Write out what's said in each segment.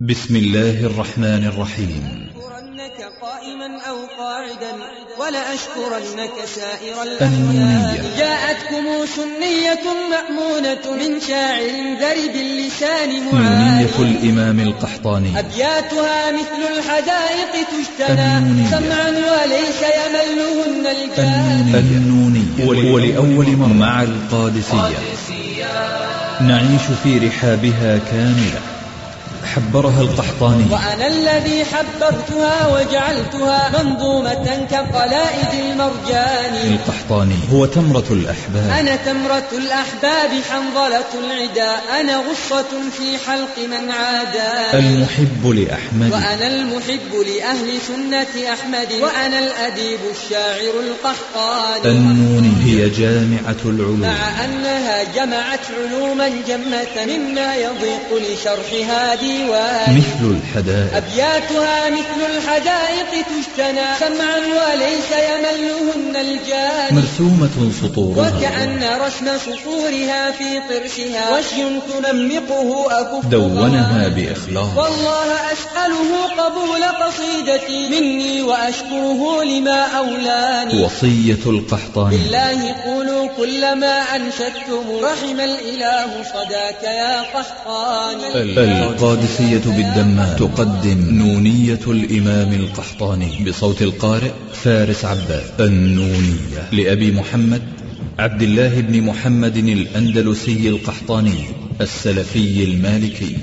بسم الله الرحمن الرحيم لأشكرنك قائما أو قاعدا ولأشكرنك سائر الأحيان جاءتكم سنية مأمونة من شاعر ذرب اللسان معاني سنية الإمام القحطاني أبياتها مثل الحدائق تجتنى سمعا وليس يملهن الكاهن النونية ولأول مرة مع القادسية نعيش في رحابها كاملة حبرها القحطاني وأنا الذي حبرتها وجعلتها منظومة كقلائد المرجان القحطاني هو تمرة الأحباب أنا تمرة الأحباب حنظلة العدا أنا غصة في حلق من عاداني المحب لأحمد وأنا المحب لأهل سنة أحمد وأنا الأديب الشاعر القحطاني النوني هي جامعة العلوم مع أنها جمعت علوما جمة مما يضيق لشرحها دي مثل الحدائق أبياتها مثل الحدائق تجتنى سمعا وليس يملهن الجاني مرسومة سطورها وكأن رسم سطورها في طرشها وشي تنمقه أكفها دونها بإخلاص والله أسأله قبول قصيدتي مني وأشكره لما أولاني وصية القحطاني بالله قولوا كل ما أنشدتم رحم الإله صداك يا قحطاني القادسية بالدمام تقدم نونية الإمام القحطاني بصوت القارئ فارس عباس. النونية لأبي محمد عبد الله بن محمد الأندلسي القحطاني السلفي المالكي،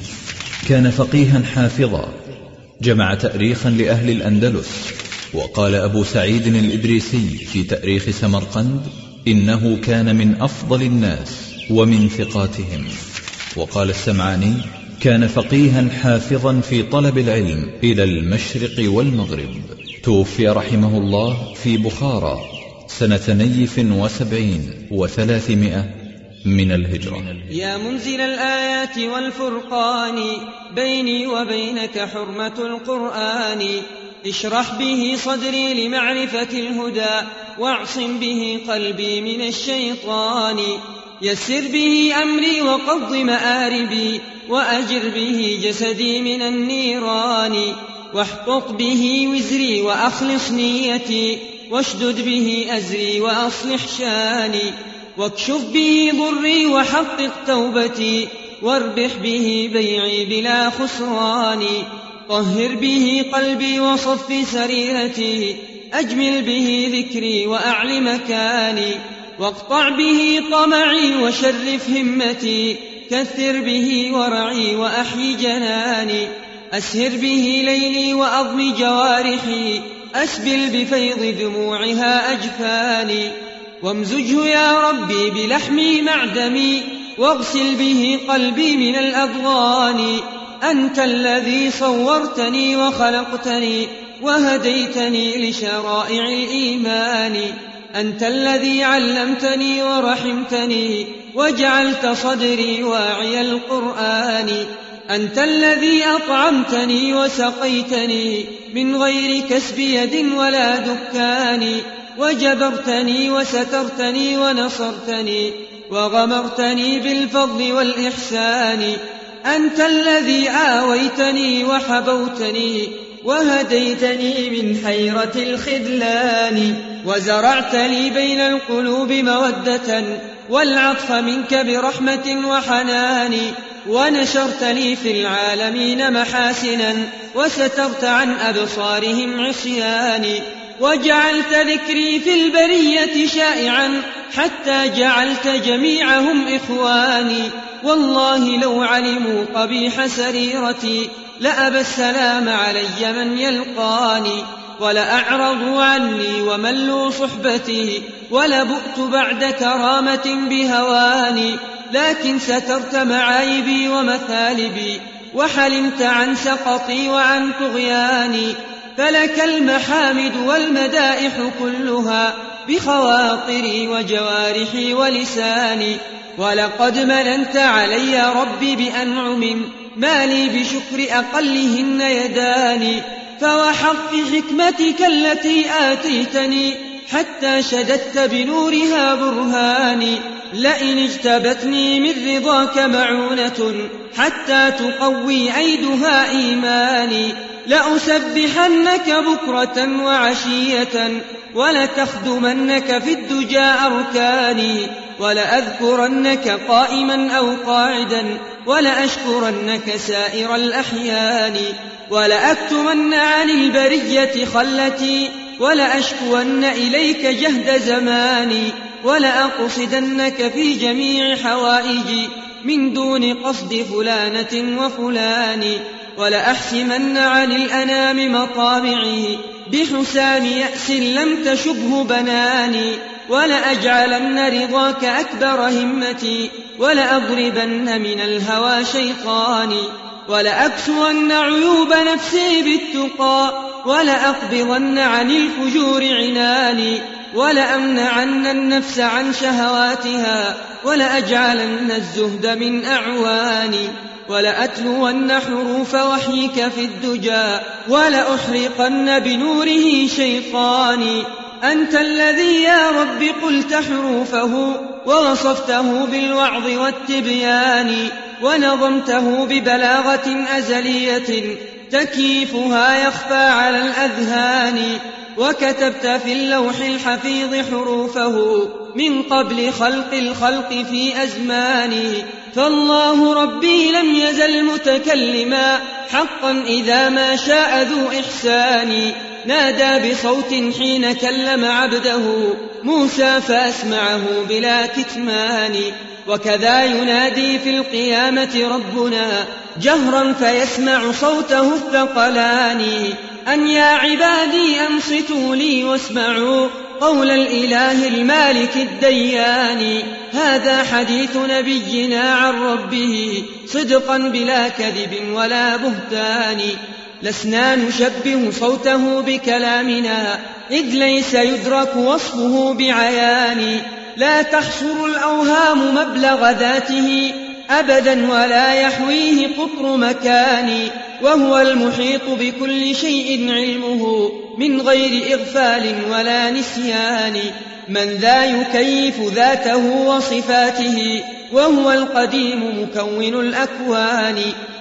كان فقيها حافظا جمع تأريخا لأهل الأندلس. وقال أبو سعيد الإدريسي في تأريخ سمرقند إنه كان من أفضل الناس ومن ثقاتهم. وقال السمعاني كان فقيها حافظا في طلب العلم إلى المشرق والمغرب. توفي رحمه الله في بخارى سنة 72 و300 من الهجرة. يا منزل الآيات والفرقان بيني وبينك حرمة القرآن اشرح به صدري لمعرفة الهدى واعصم به قلبي من الشيطان يسر به أمري وقض مآربي وأجر به جسدي من النيران واحقق به وزري وأخلص نيتي واشدد به أزري وأصلح شاني واكشف به ضري وحقق توبتي واربح به بيعي بلا خسران طهر به قلبي وصف سريرتي أجمل به ذكري وأعلي مكاني واقطع به طمعي وشرف همتي كثر به ورعي وأحي جناني أسهر به ليلي وأضم جوارحي أسبل بفيض دموعها أجفاني وامزجه يا ربي بلحمي معدمي واغسل به قلبي من الأضغان أنت الذي صورتني وخلقتني وهديتني لشرائع الإيمان أنت الذي علمتني ورحمتني وجعلت صدري واعي القرآن أنت الذي أطعمتني وسقيتني من غير كسب يد ولا دكان وجبرتني وسترتني ونصرتني وغمرتني بالفضل والإحسان أنت الذي آويتني وحبوتني وهديتني من حيرة الخذلان وزرعت لي بين القلوب مودة والعطف منك برحمة وحنان ونشرت لي في العالمين محاسنا وسترت عن أبصارهم عصياني وجعلت ذكري في البرية شائعا حتى جعلت جميعهم إخواني والله لو علموا قبيح سريرتي لأبى السلام علي من يلقاني ولأعرضوا عني وملوا صحبتي ولبؤت بعد كرامة بهواني لكن سترت معايبي ومثالبي وحلمت عن سقطي وعن طغياني فلك المحامد والمدائح كلها بخواطري وجوارحي ولساني ولقد مننت علي ربي بأنعم ما لي بشكر أقلهن يداني فوحق حكمتك التي آتيتني حتى شددت بنورها برهاني لئن اجتبتني من رضاك معونة حتى تقوي أيدها إيماني لأسبحنك بكرة وعشية ولتخدمنك في الدجى أركاني ولأذكرنك قائما أو قاعدا ولأشكرنك سائر الأحيان ولأكتمن عن البرية خلتي ولأشكون إليك جهد زماني ولأقصدنك في جميع حوائجي من دون قصد فلانة وفلان ولأحسمن عن الأنام مطامعي بحسام يأس لم تشبه بناني ولأجعلن رضاك أكبر همتي ولأضربن من الهوى شيطاني ولأكسون عيوب نفسي بالتقى ولأقبضن عن الفجور عناني ولأمنعن النفس عن شهواتها ولأجعلن الزهد من أعواني ولأتلون حروف وحيك في الدجى ولأحرقن بنوره شيطاني أنت الذي يا رب قلت حروفه ووصفته بالوعظ والتبيان ونظمته ببلاغة أزلية تكييفها يخفى على الأذهان وكتبت في اللوح الحفيظ حروفه من قبل خلق الخلق في أزمانه فالله ربي لم يزل متكلما حقا إذا ما شاء ذو إحسان نادى بصوت حين كلم عبده موسى فأسمعه بلا كتمان وكذا ينادي في القيامة ربنا جهرا فيسمع صوته الثقلان أن يا عبادي أنصتوا لي واسمعوا قول الإله المالك الديان هذا حديث نبينا عن ربه صدقا بلا كذب ولا بهتان لسنا نشبه صوته بكلامنا إذ ليس يدرك وصفه بعيان لا تحصر الأوهام مبلغ ذاته أبدا ولا يحويه قطر مكان وهو المحيط بكل شيء علمه من غير إغفال ولا نسيان من ذا يكيف ذاته وصفاته وهو القديم مكون الأكوان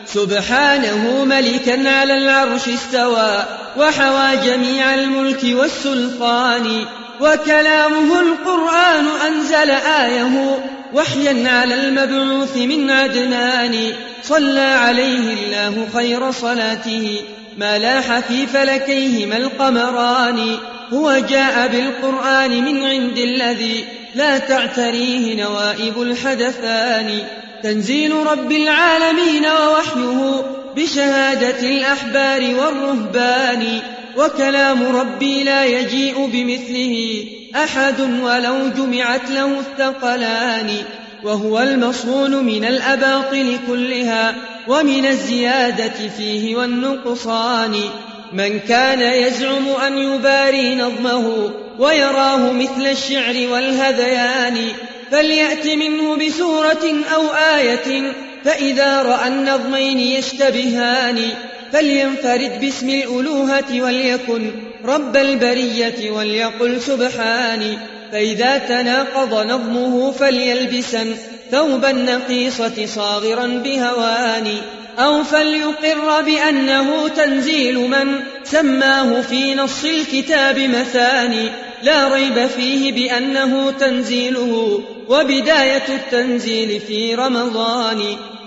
سبحانه ملكا على العرش استوى وحوى جميع الملك والسلطان وكلامه القرآن أنزل آيه وحيا على المبعوث من عدنان صلى عليه الله خير صلاته ما لاح في فلكيهما القمران هو جاء بالقرآن من عند الذي لا تعتريه نوائب الحدثان تنزيل رب العالمين ووحيه بشهادة الأحبار والرهبان وكلام ربي لا يجيء بمثله أحد ولو جمعت له الثقلان وهو المصون من الأباطل كلها ومن الزيادة فيه والنقصان من كان يزعم أن يباري نظمه ويراه مثل الشعر والهذيان فليأت منه بسورة أو آية فإذا رأى النظمين يشتبهان فلينفرد باسم الألوهة وليكن رب البرية وليقل سبحان فإذا تناقض نظمه فليلبسن ثوب النقيصة صاغرا بهوان أو فليقر بأنه تنزيل من سماه في نص الكتاب مثاني لا ريب فيه بأنه تنزيله وبداية التنزيل في رمضان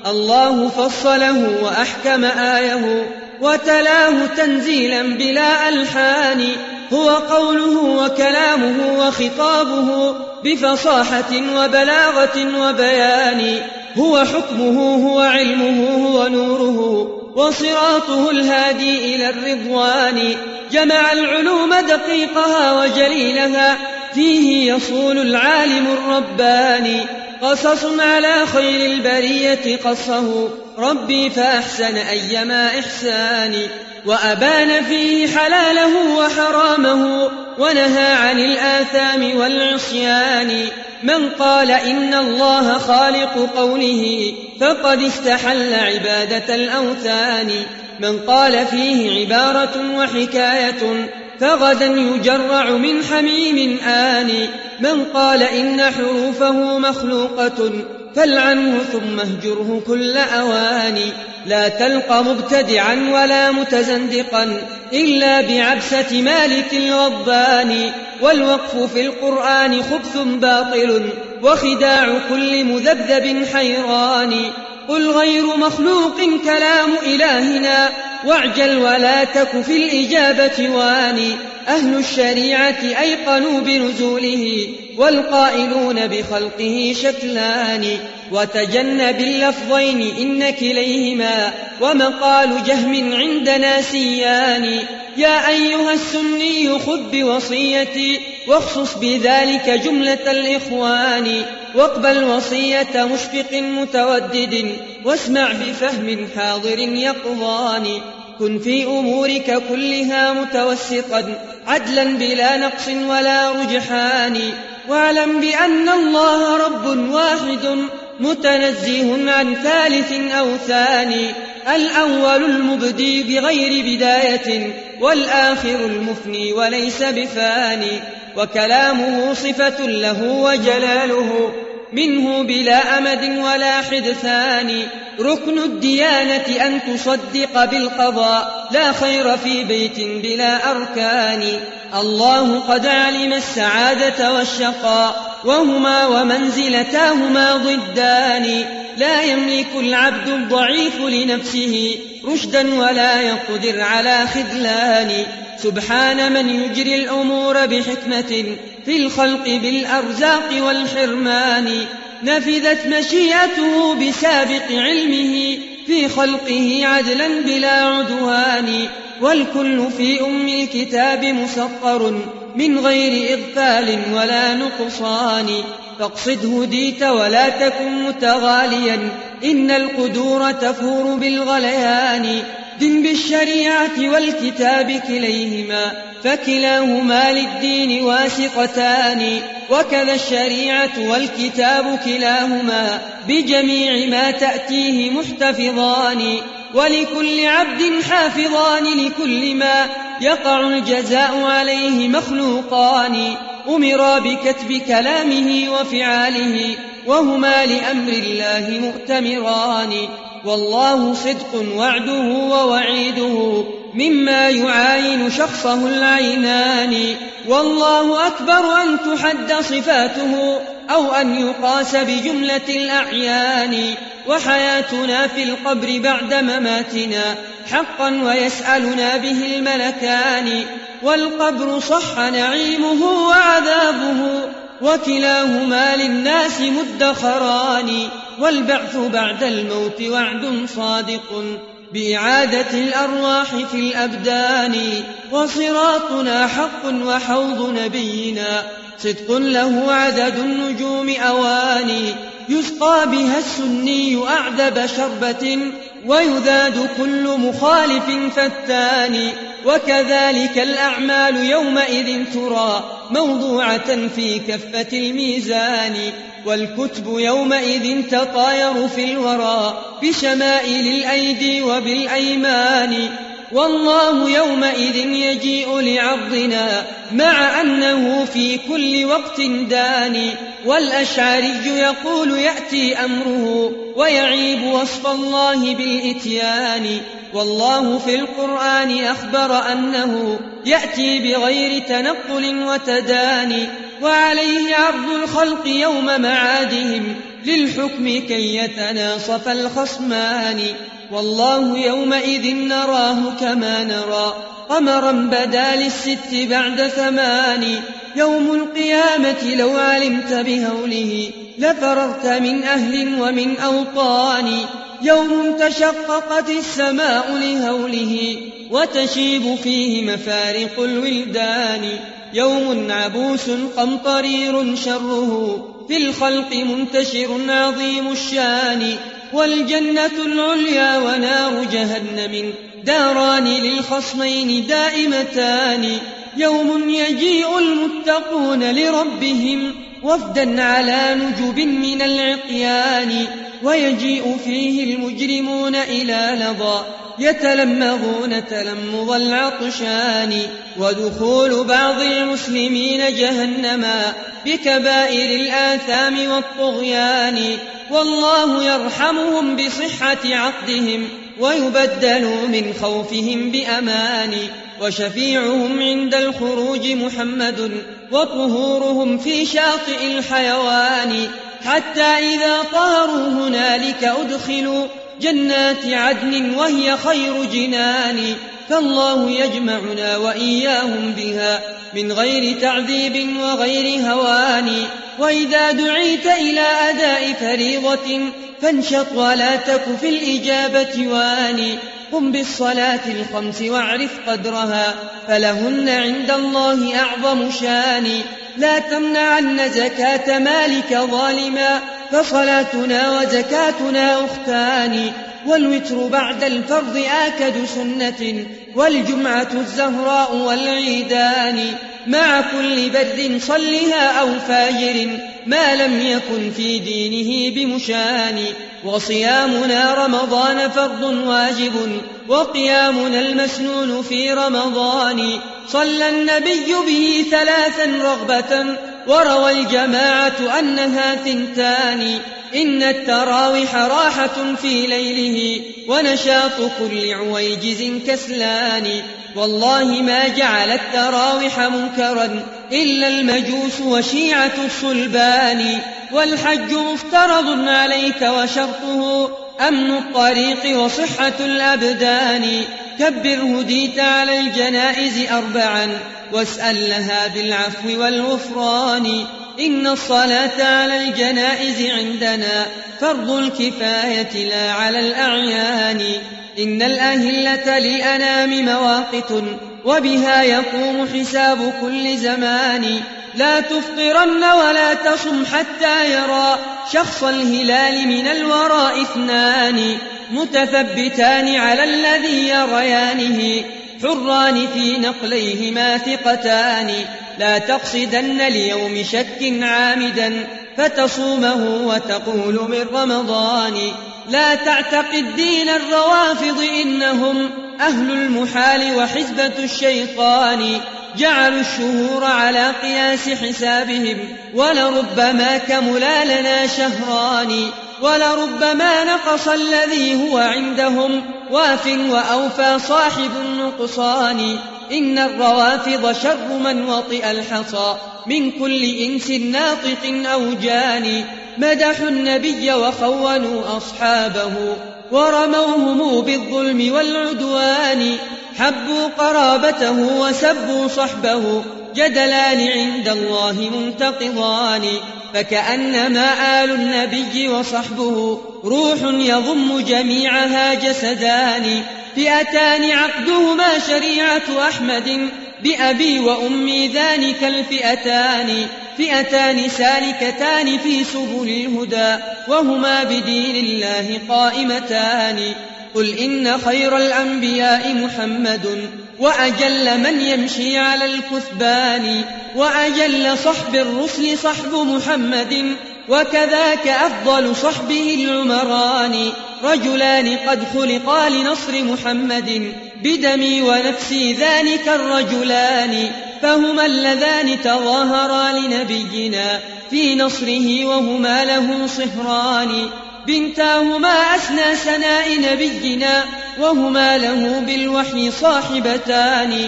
الله فصله وأحكم آيه وتلاه تنزيلا بلا ألحان هو قوله وكلامه وخطابه بفصاحة وبلاغة وبيان هو حكمه هو علمه هو نوره وصراطه الهادي إلى الرضوان جمع العلوم دقيقها وجليلها فيه يصون العالم الرباني قصص على خير البرية قصه ربي فأحسن أيما إحساني وأبان فيه حلاله وحرامه ونهى عن الآثام والعصيان من قال إن الله خالق قوله فقد استحل عبادة الأوثان من قال فيه عبارة وحكاية فغدا يجرع من حميم آن من قال إن حروفه مخلوقة فالعنه ثم اهجره كل أوان لا تلقى مبتدعا ولا متزندقا إلا بعبسة مالك الغضبان والوقف في القرآن خبث باطل وخداع كل مذبذب حيران قل غير مخلوق كلام إلهنا واعجل ولا تك في الإجابة واني أهل الشريعة أيقنوا بنزوله والقائلون بخلقه شكلان وتجنب اللفظين إن كليهما ومقال جهم عندنا سيان يا أيها السني خذ بوصيتي واخصص بذلك جملة الإخوان واقبل وصية مشفق متودد واسمع بفهم حاضر يقضاني كن في أمورك كلها متوسطا عدلا بلا نقص ولا رجحان واعلم بأن الله رب واحد متنزه عن ثالث أو ثاني الأول المبدي بغير بداية والآخر المفني وليس بفاني وكلامه صفة له وجلاله منه بلا أمد ولا حدثان ركن الديانة أن تصدق بالقضاء لا خير في بيت بلا أركان الله قد علم السعادة والشقاء وهما ومنزلتاهما ضدان لا يملك العبد الضعيف لنفسه رشدا ولا يقدر على خذلان سبحان من يجري الأمور بحكمة في الخلق بالأرزاق والحرمان نفذت مشيئته بسابق علمه في خلقه عدلا بلا عدوان والكل في أم الكتاب مسطر من غير إغفال ولا نقصان فاقصد هديت ولا تكن متغاليا إن القدور تفور بالغليان دن بالشريعة والكتاب كليهما فكلاهما للدين واسقتان وكذا الشريعة والكتاب كلاهما بجميع ما تأتيه محتفظان ولكل عبد حافظان لكل ما يقع الجزاء عليه مخلوقان أمرا بكتب كلامه وفعاله وهما لأمر الله مؤتمران والله صدق وعده ووعيده مما يعاين شخصه العينان والله أكبر أن تحد صفاته أو أن يقاس بجملة الأعيان وحياتنا في القبر بعد مماتنا حقا ويسألنا به الملكان والقبر صح نعيمه وعذابه وكلاهما للناس مدخران والبعث بعد الموت وعد صادق بإعادة الأرواح في الأبدان وصراطنا حق وحوض نبينا صدق له عدد النجوم أواني يسقى بها السني أعذب شربة ويذاد كل مخالف فتان وكذلك الأعمال يومئذ ترى موضوعة في كفة الميزان والكتب يومئذ تطاير في الورى بشمائل الأيدي وبالأيمان والله يومئذ يجيء لعرضنا مع أنه في كل وقت داني والأشعري يقول يأتي أمره ويعيب وصف الله بالإتيان والله في القرآن أخبر أنه يأتي بغير تنقل وتداني وعليه عرض الخلق يوم معادهم للحكم كي يتناصف الخصمان والله يومئذ نراه كما نرى قمرا بدا للست بعد ثمان يوم القيامة لو علمت بهوله لفررت من أهل ومن أوطان يوم تشققت السماء لهوله وتشيب فيه مفارق الولدان يوم عبوس قمطرير شره في الخلق منتشر عظيم الشان والجنة العليا ونار جهنم داران للخصمين دائمتان يوم يجيء المتقون لربهم وفدا على نجب من العقيان ويجيء فيه المجرمون إلى لظى يتلمذون تلمذ العطشان ودخول بعض المسلمين جهنما بكبائر الآثام والطغيان والله يرحمهم بصحة عقدهم ويبدل من خوفهم بأمان وشفيعهم عند الخروج محمد وطهورهم في شاطئ الحيوان حتى إذا طهروا هنالك أدخلوا جنات عدن وهي خير جنان فالله يجمعنا وإياهم بها من غير تعذيب وغير هوان وإذا دعيت إلى أداء فريضة فانشط ولا تك في الإجابة واني قم بالصلاة الخمس واعرف قدرها فلهن عند الله أعظم شان لا تمنعن زكاة مالك ظالما فصلاتنا وزكاتنا أختان والوتر بعد الفرض آكد سنة والجمعة الزهراء والعيدان مع كل بر صلها أو فاجر ما لم يكن في دينه بمشان وصيامنا رمضان فرض واجب وقيامنا المسنون في رمضان صلى النبي به 3 رغبة وروى الجماعة أنها 2 إن التراويح راحة في ليله ونشاط كل عويجز كسلان والله ما جعل التراويح منكرا إلا المجوس وشيعة الصلبان والحج مفترض عليك وشرطه أمن الطريق وصحة الأبدان كبر هديت على الجنائز 4 واسأل لها بالعفو والغفران إن الصلاة على الجنائز عندنا فرض الكفاية لا على الأعيان إن الأهلة للأنام مواقت وبها يقوم حساب كل زمان لا تفطرن ولا تصم حتى يرى شخص الهلال من الوراء 2 متثبتان على الذي يريانه حران في نقليهما ثقتان لا تقصدن ليوم شك عامدا فتصومه وتقول من رمضان لا تعتقد دين الروافض إنهم أهل المحال وحزبة الشيطان جعلوا الشهور على قياس حسابهم ولربما كملا لنا شهران ولربما نقص الذي هو عندهم واف وأوفى صاحب النقصان إن الروافض شر من وطئ الحصى من كل إنس ناطق أو جان مدحوا النبي وخونوا أصحابه ورموهم بالظلم والعدوان حبوا قرابته وسبوا صحبه جدلان عند الله منتقضان فكأنما آل النبي وصحبه روح يضم جميعها جسدان فئتان عقدهما شريعة أحمد بأبي وأمي ذلك الفئتان فئتان سالكتان في سبل الهدى وهما بدين الله قائمتان قل إن خير الأنبياء محمد وأجل من يمشي على الكثبان وأجل صحب الرسل صحب محمد وكذاك أفضل صحبه العمران رجلان قد خلقا لنصر محمد بدمي ونفسي ذلك الرجلان فهما اللذان تظاهرا لنبينا في نصره وهما له صهران بنتاهما أسنى سناء نبينا وهما له بالوحي صاحبتان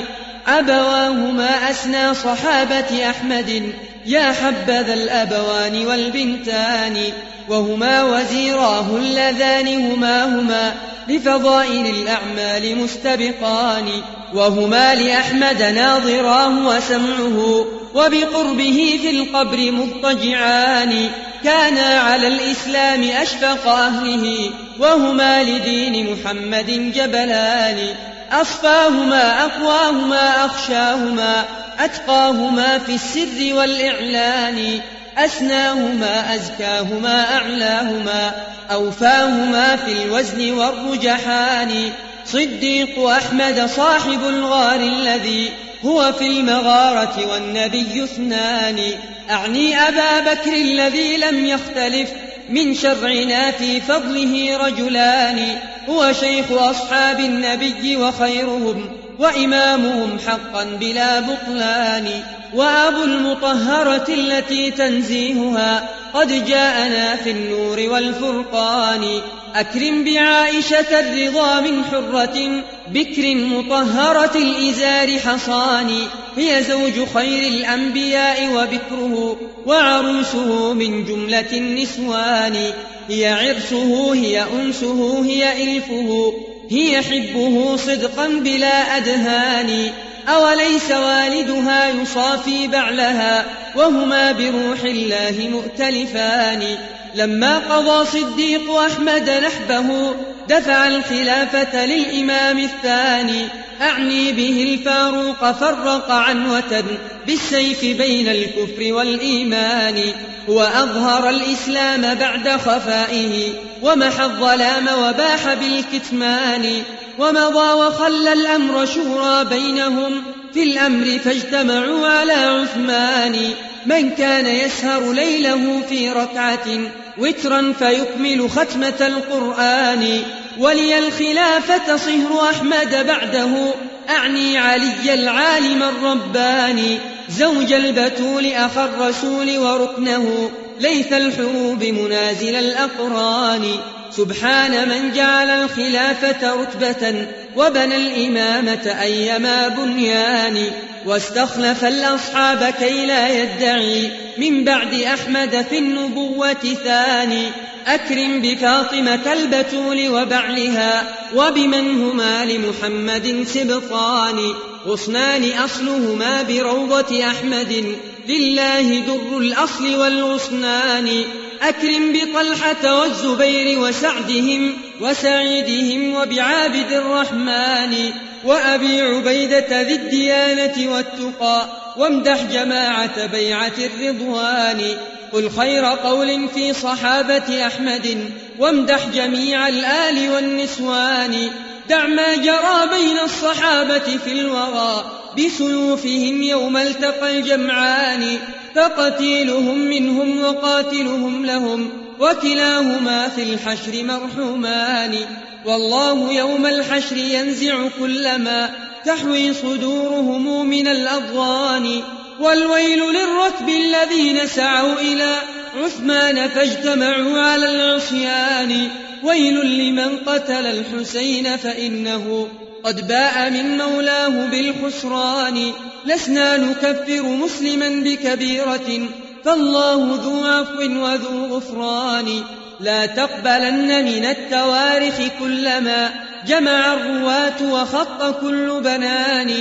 أبواهما أسنى صحابة أحمد يا حبذا الأبوان والبنتان وهما وزيراه اللذان هما لفضائل الأعمال مستبقان وهما لأحمد ناظراه وسمعه وبقربه في القبر مضطجعان كانا على الإسلام أشفق أهله وهما لدين محمد جبلان أصفاهما أقواهما أخشاهما أتقاهما في السر والإعلان أسناهما أزكاهما أعلاهما أوفاهما في الوزن والرجحان صديق أحمد صاحب الغار الذي هو في المغارة والنبي 2 أعني أبا بكر الذي لم يختلف من شرعنا في فضله رجلان هو شيخ أصحاب النبي وخيرهم وإمامهم حقا بلا بطلان وأبو المطهرة التي تنزيهها قد جاءنا في النور والفرقان أكرم بعائشة الرضا من حرة بكر مطهرة الإزار حصان هي زوج خير الأنبياء وبكره وعروسه من جملة النسوان هي عرسه هي أنسه هي إلفه هي حبه صدقا بلا أدهان أوليس والدها يصافي بعلها وهما بروح الله مؤتلفان لما قضى صديق أحمد نحبه دفع الخلافة للإمام الثاني أعني به الفاروق فرق عنوة بالسيف بين الكفر والإيمان وأظهر الإسلام بعد خفائه ومحى الظلام وباح بالكتمان ومضى وخلى الأمر شورى بينهم في الأمر فاجتمعوا على عثمان من كان يسهر ليله في ركعة وترا فيكمل ختمة القرآن ولي الخلافة صهر أحمد بعده أعني علي العالم الرباني زوج البتول أخ الرسول وركنه ليث الحروب منازل الأقران سبحان من جعل الخلافة رتبة وبنى الإمامة أيما بنيان واستخلف الأصحاب كي لا يدعي من بعد أحمد في النبوة ثاني أكرم بفاطمة البتول وبعلها وبمن هما لمحمد سبطان غصنان أصلهما بروضة أحمد لله در الأصل والغصنان أكرم بطلحة والزبير وسعدهم وسعيدهم وبعابد الرحمن وأبي عبيدة ذي الديانة والتقى وامدح جماعة بيعة الرضوان قل خير قول في صحابة أحمد وامدح جميع الآل والنسوان دع ما جرى بين الصحابة في الورى بسيوفهم يوم التقى الجمعان فقتيلهم منهم وقاتلهم لهم وكلاهما في الحشر مرحومان والله يوم الحشر ينزع كل ما تحوي صدورهم من الأضغان والويل للرتب الذين سعوا إلى عثمان فاجتمعوا على العصيان ويل لمن قتل الحسين فإنه قد باء من مولاه بالخسران لسنا نكفر مسلما بكبيرة فالله ذو عفو وذو غفران لا تقبلن من التواريخ كلما جمع الرواة وخط كل بنان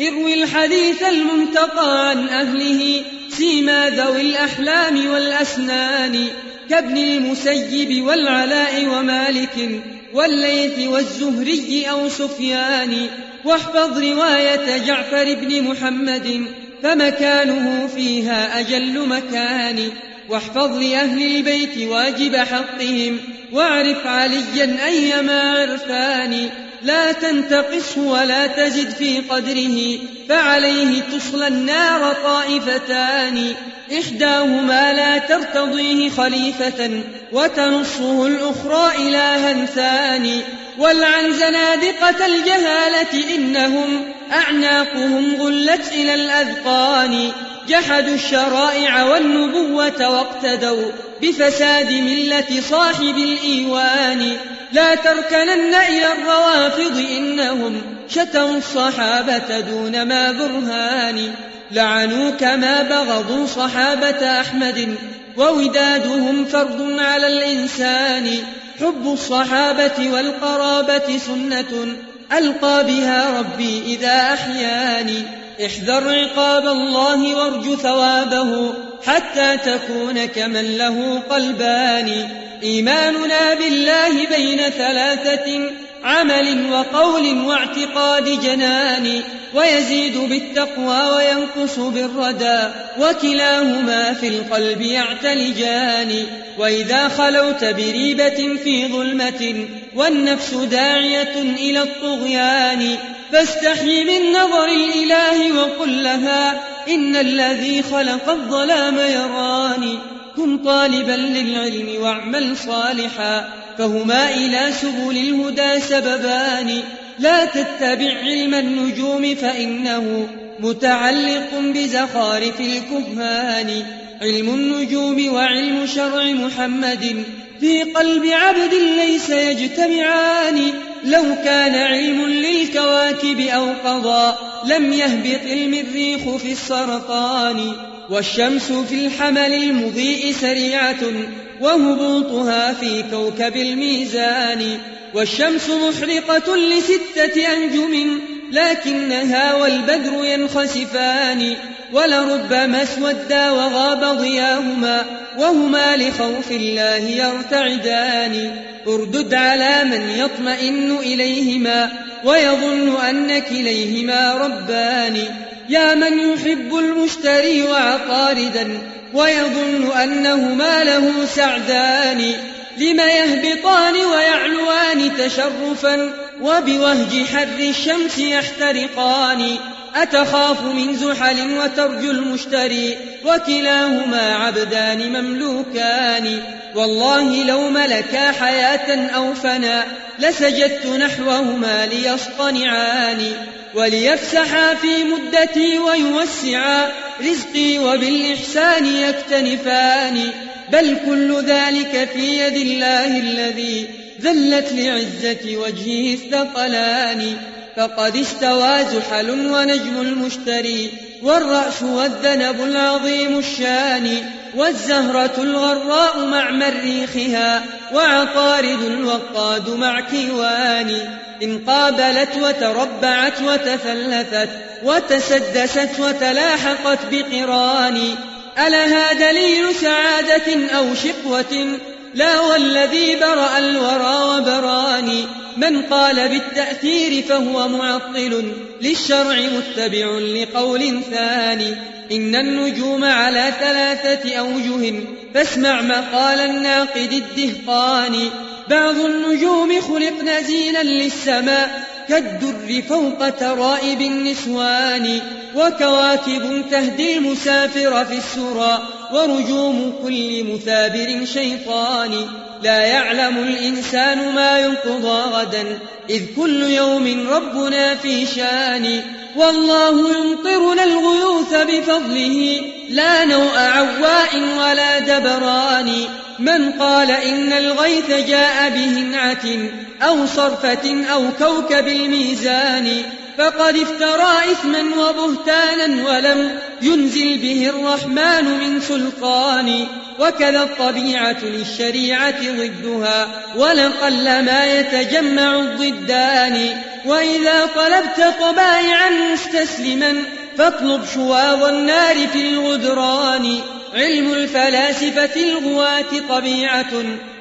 اروي الحديث المنتقى عن أهله سيما ذوي الأحلام والأسنان كابن المسيب والعلاء ومالك والليث والزهري أو سفيان واحفظ رواية جعفر بن محمد فمكانه فيها أجل مكان واحفظ لأهل البيت واجب حقهم واعرف عليا أيما عرفان لا تنتقصه ولا تزد في قدره فعليه تصلى النار طائفتان إحداهما لا ترتضيه خليفة وتنصه الأخرى إلها ثاني والعن زنادقة الجهالة إنهم أعناقهم غلت إلى الأذقان جحدوا الشرائع والنبوة واقتدوا بفساد ملة صاحب الإيوان لا تركنن إلى الروافض إنهم شتموا الصحابة دون ما برهان لعنوا كما بغضوا صحابة أحمد وودادهم فرض على الإنسان حب الصحابة والقرابة سنة ألقى بها ربي إذا أحياني احذر عقاب الله وارجو ثوابه حتى تكون كمن له قلبان إيماننا بالله بين ثلاثة عمل وقول واعتقاد جنان ويزيد بالتقوى وينقص بالردى وكلاهما في القلب يعتلجان وإذا خلوت بريبة في ظلمة والنفس داعية إلى الطغيان فاستحي من نظر الإله وقل لها إن الذي خلق الظلام يراني كن طالبا للعلم واعمل صالحا فهما إلى سبل الهدى سببان لا تتبع علم النجوم فإنه متعلق بزخارف الكهان علم النجوم وعلم شرع محمد في قلب عبد ليس يجتمعان لو كان علم للكواكب أو قضاء لم يهبط المريخ في السرطان والشمس في الحمل المضيء سريعة وهبوطها في كوكب الميزان والشمس محرقة لستة أنجم لكنها والبدر ينخسفان ولربما اسودا وغاب ضياهما وهما لخوف الله يرتعدان اردد على من يطمئن إليهما ويظن أن كليهما ربان يا من يحب المشتري وعطاردا ويظن أنهما له سعدان لم يهبطان ويعلوان تشرفا وبوهج حر الشمس يحترقان أتخاف من زحل وترجو المشتري وكلاهما عبدان مملوكان والله لو ملكا حياة أو فنا لسجدت نحوهما ليصطنعان وليفسحا في مدتي ويوسعا رزقي وبالإحسان يكتنفان بل كل ذلك في يد الله الذي ذلت لعزة وجهه الثقلان فقد استوى زحل ونجم المشتري والرأس والذنب العظيم الشان والزهرة الغراء مع مريخها وعطارد الوقاد مع كيوان إن قابلت وتربعت وتثلثت وتسدست وتلاحقت بقران ألها دليل سعادة أو شقوة لا والذي برأ الورى وبراني من قال بالتأثير فهو معطل للشرع متبع لقول ثاني إن النجوم على ثلاثة أوجه فاسمع مقال الناقد الدهقاني بعض النجوم خلقن زينا للسماء كالدر فوق ترائب النسوان وكواكب تهدي المسافر في السرى ورجوم كل مثابر شيطان لا يعلم الإنسان ما ينقضى غدا إذ كل يوم ربنا في شان والله يمطرنا الغيوث بفضله لا نوء عواء ولا دبران من قال إن الغيث جاء بهنعة أو صرفة أو كوكب الميزان فقد افترى إثما وبهتانا ولم ينزل به الرحمن من سلطان وكذا الطبيعة للشريعة ضدها ولقل ما يتجمع الضدان وإذا طلبت طبائعا مستسلما فاطلب شواظ النار في الغدران علم الفلاسفة الغواة طبيعة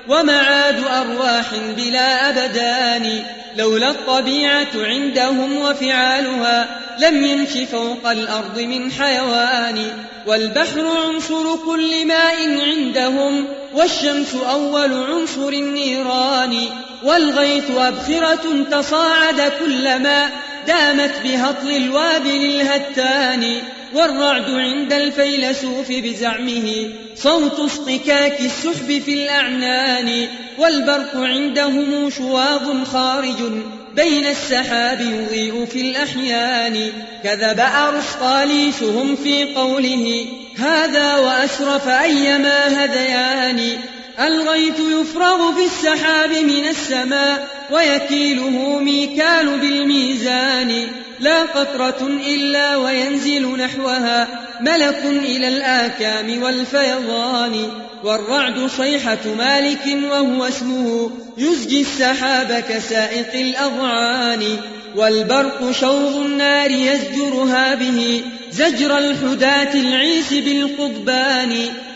ومعاد أرواح بلا أبدان لولا الطبيعة عندهم وفعالها لم يمش فوق الأرض من حيوان والبحر عنصر كل ماء عندهم والشمس أول عنصر النيران والغيث أبخرة تصاعد كلما دامت بهطل الوابل الهتان والرعد عند الفيلسوف بزعمه صوت اصطكاك السحب في الأعنان والبرق عندهم شواظ خارج بين السحاب يضيء في الأحيان كذب أرسطاليسهم في قوله هذا وأسرف أيما هذيان الغيث يفرغ في السحاب من السماء ويكيله ميكال بالميزان لا قطرة إلا وينزل نحوها ملك إلى الآكام والفيضان والرعد صيحة مالك وهو اسمه يزجي السحاب كسائق الأضعان والبرق شوظ النار يزجرها به زجر الحداة العيس بالقضبان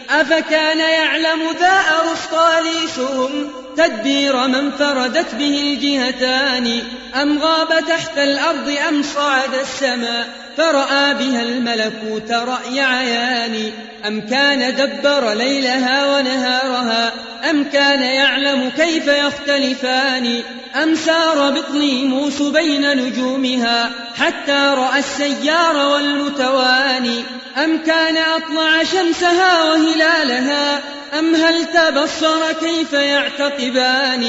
أفكان يعلم ذا أرسطاليسهم تدبير من فردت به الجهتان أم غاب تحت الأرض أم صعد السماء فرأى بها الملكوت رأي عيان أم كان دبر ليلها ونهارها أم كان يعلم كيف يختلفان أم سار بطليموس بين نجومها حتى رأى السيار والمتواني أم كان أطلع شمسها وهلالها أم هل تبصر كيف يعتقبان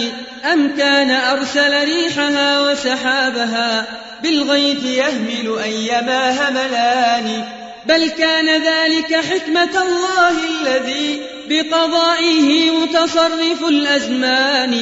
أم كان أرسل ريحها وسحابها بالغيث يهمل أيما هملان بل كان ذلك حكمة الله الذي بقضائه متصرف الأزمان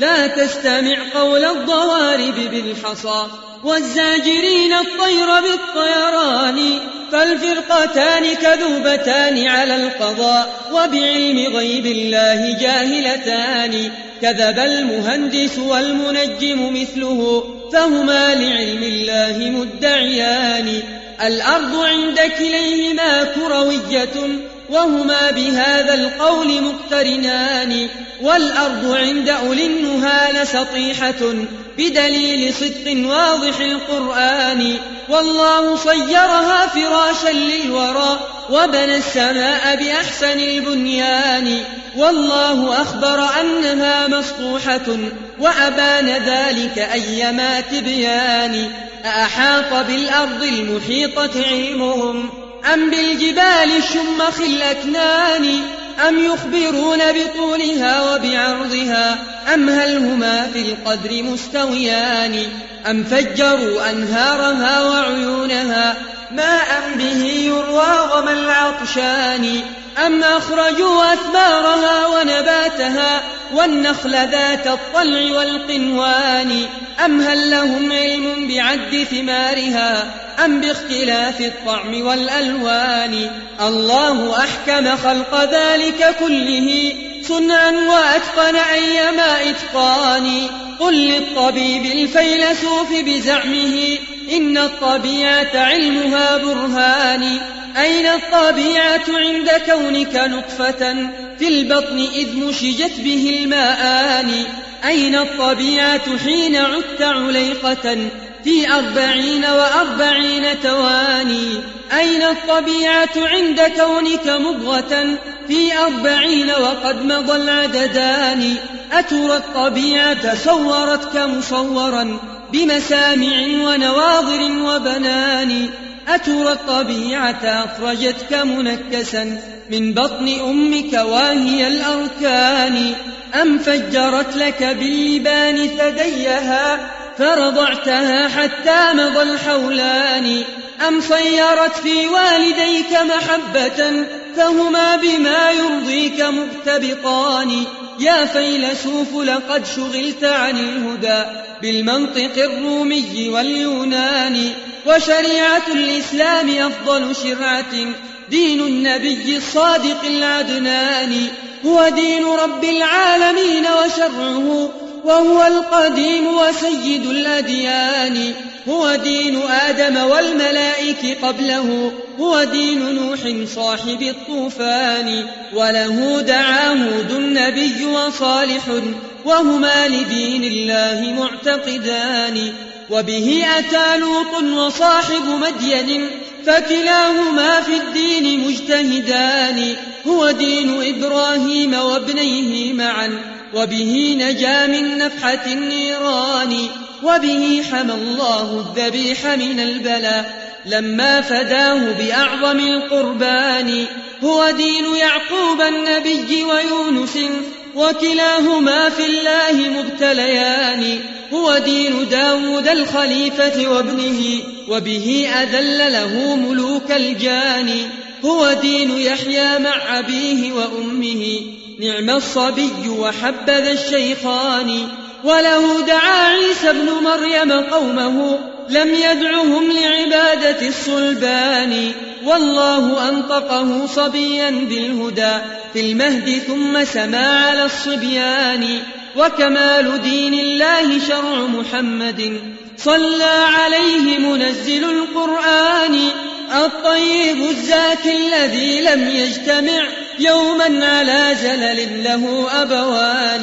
لا تستمع قول الضوارب بالحصى والزاجرين الطير بالطيران فالفرقتان كذوبتان على القضاء وبعلم غيب الله جاهلتان كذب المهندس والمنجم مثله فهما لعلم الله مدعيان الأرض عند كليهما كروية وهما بهذا القول مقترنان والأرض عند أولي النهى لسطيحة بدليل صدق واضح القرآن والله صيرها فراشا للورى وبنى السماء بأحسن البنيان والله أخبر أنها مسطوحة وأبان ذلك أيما تبيان أأحاط بالأرض المحيطة علمهم أم بالجبال الشمخ الأكنان أم يخبرون بطولها وبعرضها أم هل هما في القدر مستويان أم فجروا أنهارها وعيونها ماء به يروى وما العطشان أم أخرجوا أثمارها ونباتها والنخل ذات الطلع والقنوان أم هل لهم علم بعد ثمارها أم باختلاف الطعم والألوان الله أحكم خلق ذلك كله صنعا وأتقن أيما إتقان قل للطبيب الفيلسوف بزعمه إن الطبيعة علمها برهان أين الطبيعة عند كونك نطفة في البطن إذ مشجت به الماءان أين الطبيعة حين عدت عليقة في 44 تواني أين الطبيعة عند كونك مضغة في 40 وقد مضى العددان أترى الطبيعة صورتك مصورا بمسامع ونواظر وبنان أترى الطبيعة أخرجتك منكسا من بطن أمك واهي الأركان أم فجرت لك باللبان ثديها فرضعتها حتى مضى الحولان أم صيرت في والديك محبة فهما بما يرضيك مرتبطان يا فيلسوف لقد شغلت عن الهدى بالمنطق الرومي واليوناني وشريعة الإسلام أفضل شرعة دين النبي الصادق العدناني هو دين رب العالمين وشرعه وهو القديم وسيد الأديان هو دين آدم والملائكة قبله هو دين نوح صاحب الطوفان وله دعا هود النبي وصالح وهما لدين الله معتقدان وبه أتى لوط وصاحب مدين فكلاهما في الدين مجتهدان هو دين إبراهيم وابنيه معا وبه نجا من نفحة النيران وبه حمى الله الذبيح من البلاء لما فداه بأعظم القربان هو دين يعقوب النبي ويونس وكلاهما في الله مبتليان هو دين داود الخليفة وابنه وبه أذل له ملوك الجان هو دين يحيى مع أبيه وأمه نعم الصبي وحبذا الشيخان وله دعا عيسى ابن مريم قومه لم يدعهم لعبادة الصلبان والله أنطقه صبيا بالهدى في المهد ثم سما على الصبيان وكمال دين الله شرع محمد صلى عليه منزل القرآن الطيب الزاكي الذي لم يجتمع يوما على زلل له أبوان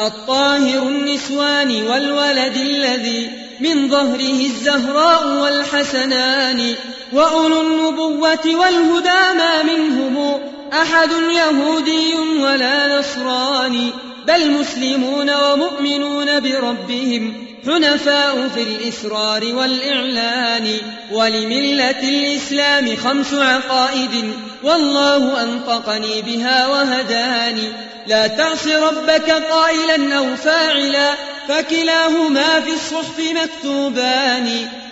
الطاهر النسوان والولد الذي من ظهره الزهراء والحسنان وأولو النبوة والهدى ما منهم أحد يهودي ولا نصراني بل مسلمون ومؤمنون بربهم حنفاء في الإسرار والإعلان. ولملة الإسلام 5 عقائد والله أنطقني بها وهداني. لا تعص ربك قائلا أو فاعلا فكلاهما في الصحف مكتوبان.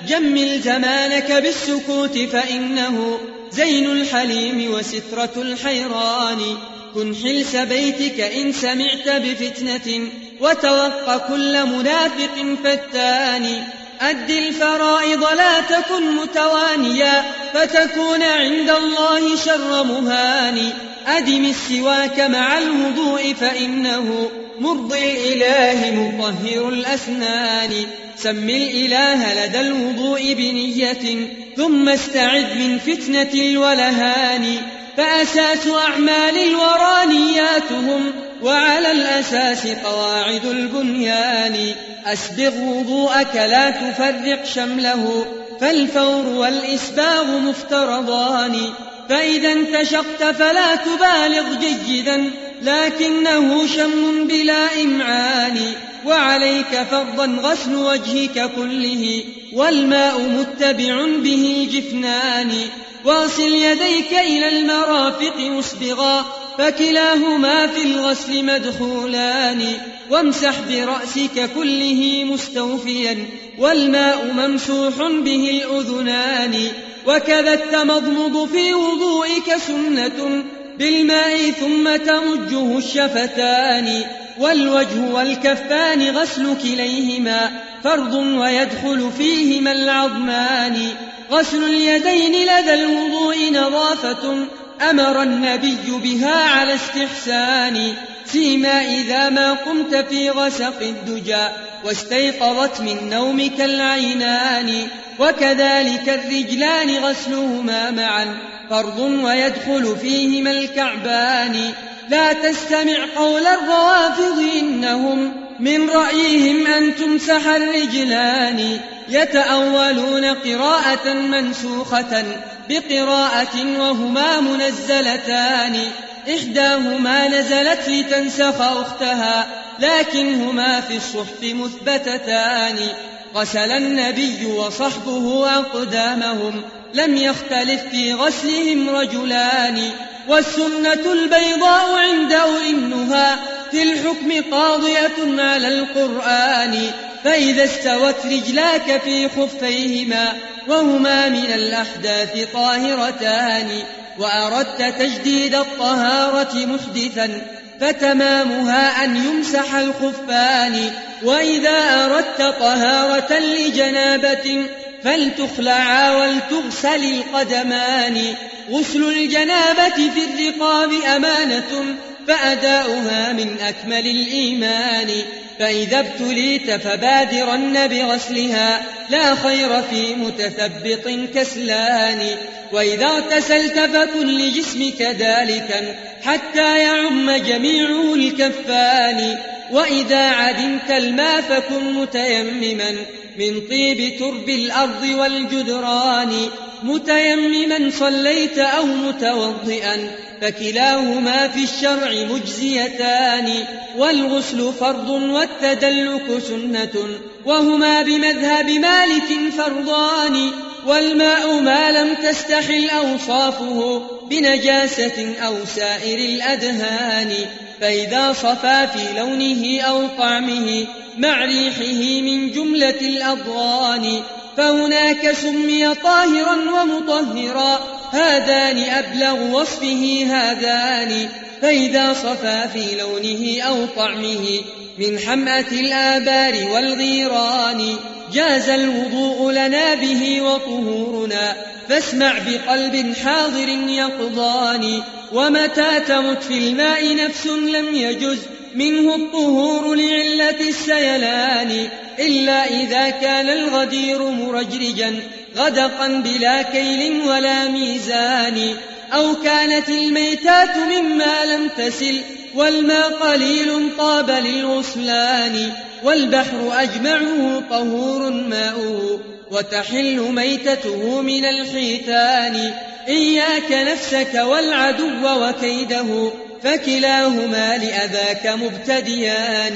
جمل زمانك بالسكوت فإنه زين الحليم وسترة الحيران. كن حلس بيتك إن سمعت بفتنة وتوق كل منافق فتان. أد الفرائض لا تكن متوانيا فتكون عند الله شر مهان. أدم السواك مع الوضوء فإنه مرضي الإله مطهر الأسنان. سم الإله لدى الوضوء بنية ثم استعد من فتنة الولهان. فأساس أعمال الورى نياتهم وعلى الأساس قواعد البنيان. أسبغ وضوءك لا تفرق شمله فالفور والإسباغ مفترضان. فإذا انتشقت فلا تبالغ جيدا لكنه شم بلا إمعان. وعليك فرضا غسل وجهك كله والماء متبع به جفنان. واصل يديك إلى المرافق مسبغا فكلاهما في الغسل مدخولان. وامسح برأسك كله مستوفيا والماء ممسوح به الأذنان. وكذا التمضمض في وضوئك سنة بالماء ثم تمجه الشفتان. والوجه والكفان غسل كليهما فرض ويدخل فيهما العظمان. غسل اليدين لدى الوضوء نظافة أمر النبي بها على استحسان. سيما إذا ما قمت في غسق الدجى واستيقظت من نومك العينان. وكذلك الرجلان غسلهما معا فرض ويدخل فيهما الكعبان. لا تستمع قول الروافض إنهم من رأيهم أن تمسح الرجلان. يتأولون قراءة منسوخة بقراءة وهما منزلتان. إحداهما نزلت لتنسخ أختها لكنهما في الصحف مثبتتان. غسل النبي وصحبه أقدامهم لم يختلف في غسلهم رجلان. والسنة البيضاء عند أئمها في الحكم قاضية على القرآن. فإذا استوت رجلاك في خفيهما وهما من الأحداث طاهرتان. وأردت تجديد الطهارة محدثا فتمامها أن يمسح الخفان. وإذا أردت طهارة لجنابة فلتخلعا ولتغسل القدمان. غسل الجنابة في الرقاب أمانة فأداؤها من أكمل الإيمان. فإذا ابتليت فبادرن بغسلها لا خير في متثبط كسلان. وإذا اغتسلت فكن لجسمك ذلكا حتى يعم جميعه الكفان. وإذا عدمت الماء فكن متيمما من طيب ترب الأرض والجدران. متيمما صليت أو متوضئا فكلاهما في الشرع مجزيتان. والغسل فرض والتدلك سنة وهما بمذهب مالك فرضان. والماء ما لم تستحل أوصافه بنجاسة أو سائر الأدهان. فإذا صفى في لونه أو طعمه مع ريحه من جملة الأضغان فهناك سمي طاهرا ومطهرا. هذان أبلغ وصفه هذان. فإذا صفى في لونه أو طعمه من حمأة الآبار والغيران جاز الوضوء لنا به وطهورنا. فاسمع بقلب حاضر يقضاني. ومتى تمت في الماء نفس لم يجز منه الطهور لعلة السيلان. إلا إذا كان الغدير مرجرجا غدقا بلا كيل ولا ميزان. أو كانت الميتات مما لم تسل والماء قليل طاب للغسلان. والبحر أجمعه طهور ماؤه وتحل ميتته من الحيتان. إياك نفسك والعدو وكيده فكلاهما لأذاك مبتديان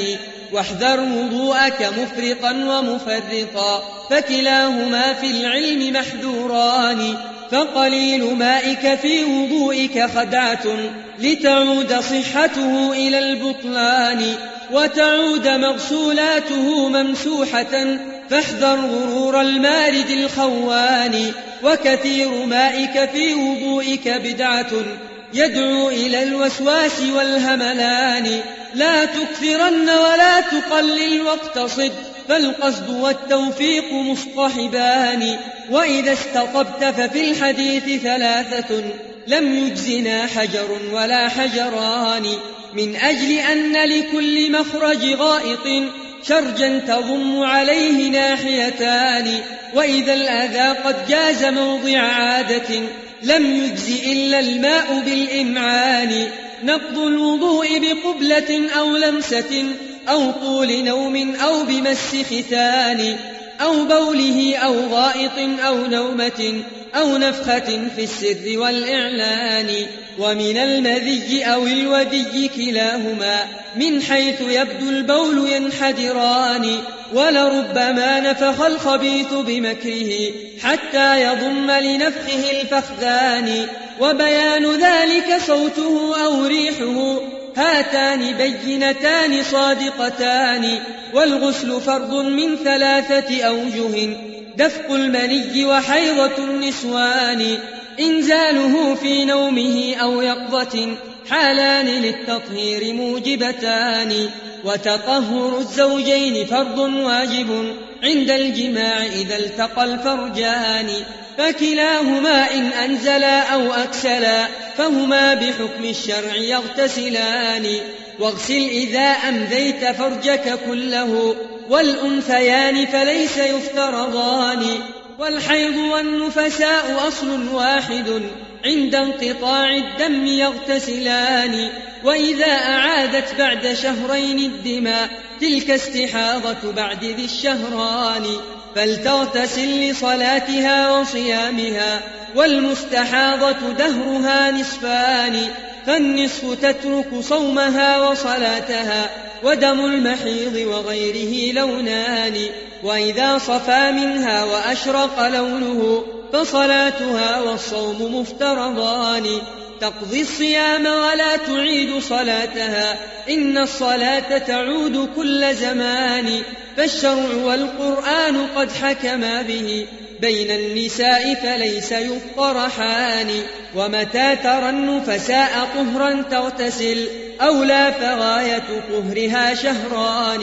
واحذر وضوءك مفرقا ومفرقا فكلاهما في العلم محذوران فقليل مائك في وضوئك خدعة لتعود صحته إلى البطلان وتعود مغسولاته ممسوحة فاحذر غرور المارد الخوان وكثير مائك في وضوئك بدعة يدعو إلى الوسواس والهملان لا تكثرن ولا تقلل واقتصد فالقصد والتوفيق مصطحبان وإذا استطبت ففي الحديث ثلاثة لم يجزنا حجر ولا حجران من أجل أن لكل مخرج غائط شرجا تضم عليه ناحيتان وإذا الأذى قد جاز موضع عادة لم يجز إلا الماء بالإمعان نقض الوضوء بقبلة أو لمسة أو طول نوم أو بمس ختان أو بوله أو غائط أو نومة أو نفخة في السر والإعلان ومن المذي أو الودي كلاهما من حيث يبدو البول ينحدران ولربما نفخ الخبيث بمكره حتى يضم لنفخه الفخذان وبيان ذلك صوته أو ريحه هاتان بينتان صادقتان والغسل فرض من ثلاثة أوجه دفق المني وحيضة النسوان إنزاله في نومه أو يقظة حالان للتطهير موجبتان وتطهر الزوجين فرض واجب عند الجماع إذا التقى الفرجان فكلاهما إن أنزلا أو أكسلا فهما بحكم الشرع يغتسلان واغسل إذا أمذيت فرجك كله والأنثيان فليس يفترضان والحيض والنفساء أصل واحد عند انقطاع الدم يغتسلان وإذا أعادت بعد شهرين الدماء تلك استحاضة بعد ذي الشهران فلتغتسل لصلاتها وصيامها والمستحاضة دهرها نصفان فالنصف تترك صومها وصلاتها ودم المحيض وغيره لونان وإذا صفى منها وأشرق لونه فصلاتها والصوم مفترضان تقضي الصيام ولا تعيد صلاتها إن الصلاة تعود كل زمان فالشرع والقرآن قد حكما به بين النساء فليس يفطرحان ومتى ترى النفساء طهرا تغتسل أولى فغاية طهرها شهران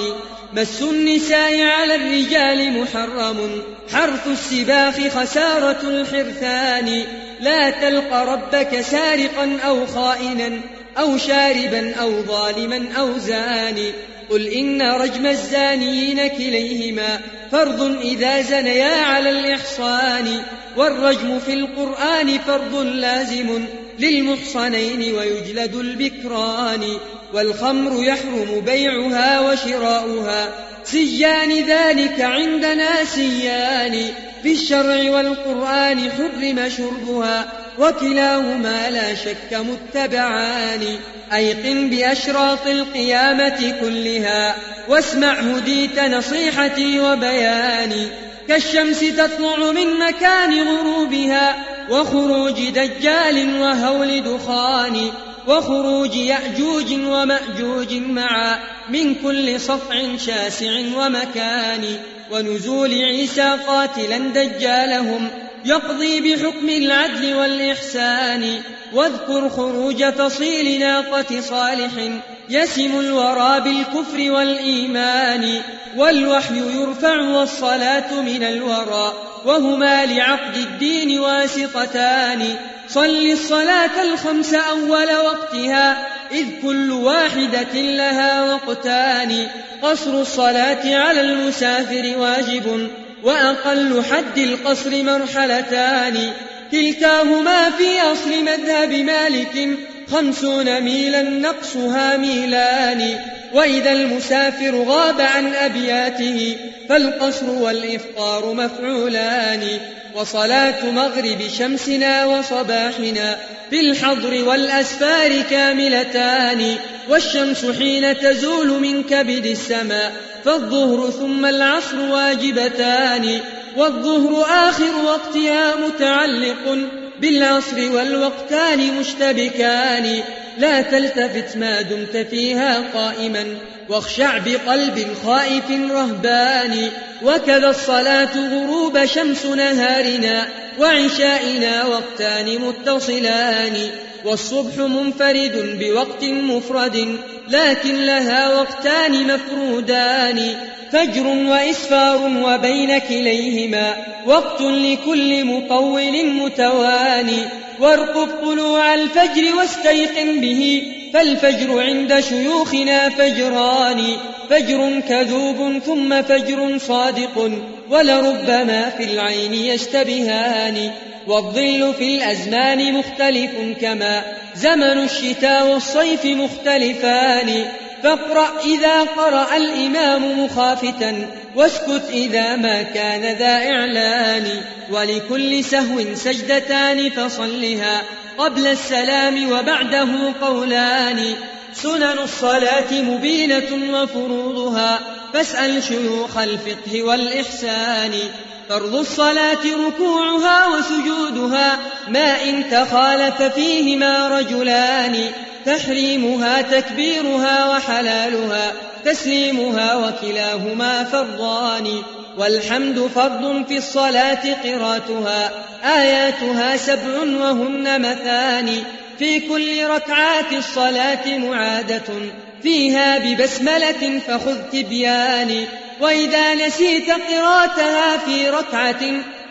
مس النساء على الرجال محرم حرث السباخ خسارة الحرثان لا تلقى ربك سارقا أو خائنا أو شاربا أو ظالما أو زاني قل إن رجم الزانيين كليهما فرض إذا زنيا على الإحصان والرجم في القرآن فرض لازم للمحصنين ويجلد البكران والخمر يحرم بيعها وشراؤها سيان ذلك عندنا سيان في الشرع والقرآن حرم شربها وكلاهما لا شك متبعان أيقن بأشراط القيامة كلها واسمع هديت نصيحتي وبياني كالشمس تطلع من مكان غروبها وخروج دجال وهول دخان وخروج يأجوج ومأجوج معا من كل صفع شاسع ومكان ونزول عيسى قاتلا دجالهم يقضي بحكم العدل والإحسان واذكر خروج فصيل ناقة صالح يسم الورى بالكفر والإيمان والوحي يرفع والصلاة من الورى وهما لعقد الدين واسطتان صل الصلاة الخمس أول وقتها إذ كل واحدة لها وقتان قصر الصلاة على المسافر واجب وأقل حد القصر مرحلتان كلتاهما في أصل مذهب مالك 50 ميلا نقصها ميلان وإذا المسافر غاب عن أبياته فالقصر والإفطار مفعولان وصلاة مغرب شمسنا وصباحنا بالحضر والأسفار كاملتان والشمس حين تزول من كبد السماء فالظهر ثم العصر واجبتان والظهر آخر وقتها متعلق بالعصر والوقتان مشتبكان لا تلتفت ما دمت فيها قائما واخشع بقلب خائف رهبان وكذا الصلاة غروب شمس نهارنا وعشائنا وقتان متصلان والصبح منفرد بوقت مفرد لكن لها وقتان مفرودان فجر وإسفار وبين كليهما وقت لكل مطول متواني وارقب طلوع الفجر واستيقن به فالفجر عند شيوخنا فجران فجر كذوب ثم فجر صادق ولربما في العين يشتبهان والظل في الأزمان مختلف كما زمن الشتاء والصيف مختلفان فاقرأ إذا قرأ الإمام مخافتا واسكت إذا ما كان ذا إعلان ولكل سهو سجدتان فصلها قبل السلام وبعده قولان سنن الصلاة مبينة وفروضها فاسأل شيوخ الفقه والإحسان فرض الصلاة ركوعها وسجودها ما إن تخالف فيهما رجلان تحريمها تكبيرها وحلالها تسليمها وكلاهما فرضان والحمد فرض في الصلاة قراتها آياتها 7 وهن مثاني في كل ركعات الصلاة معادة فيها ببسملة فخذ تبياني وإذا نسيت قراتها في ركعة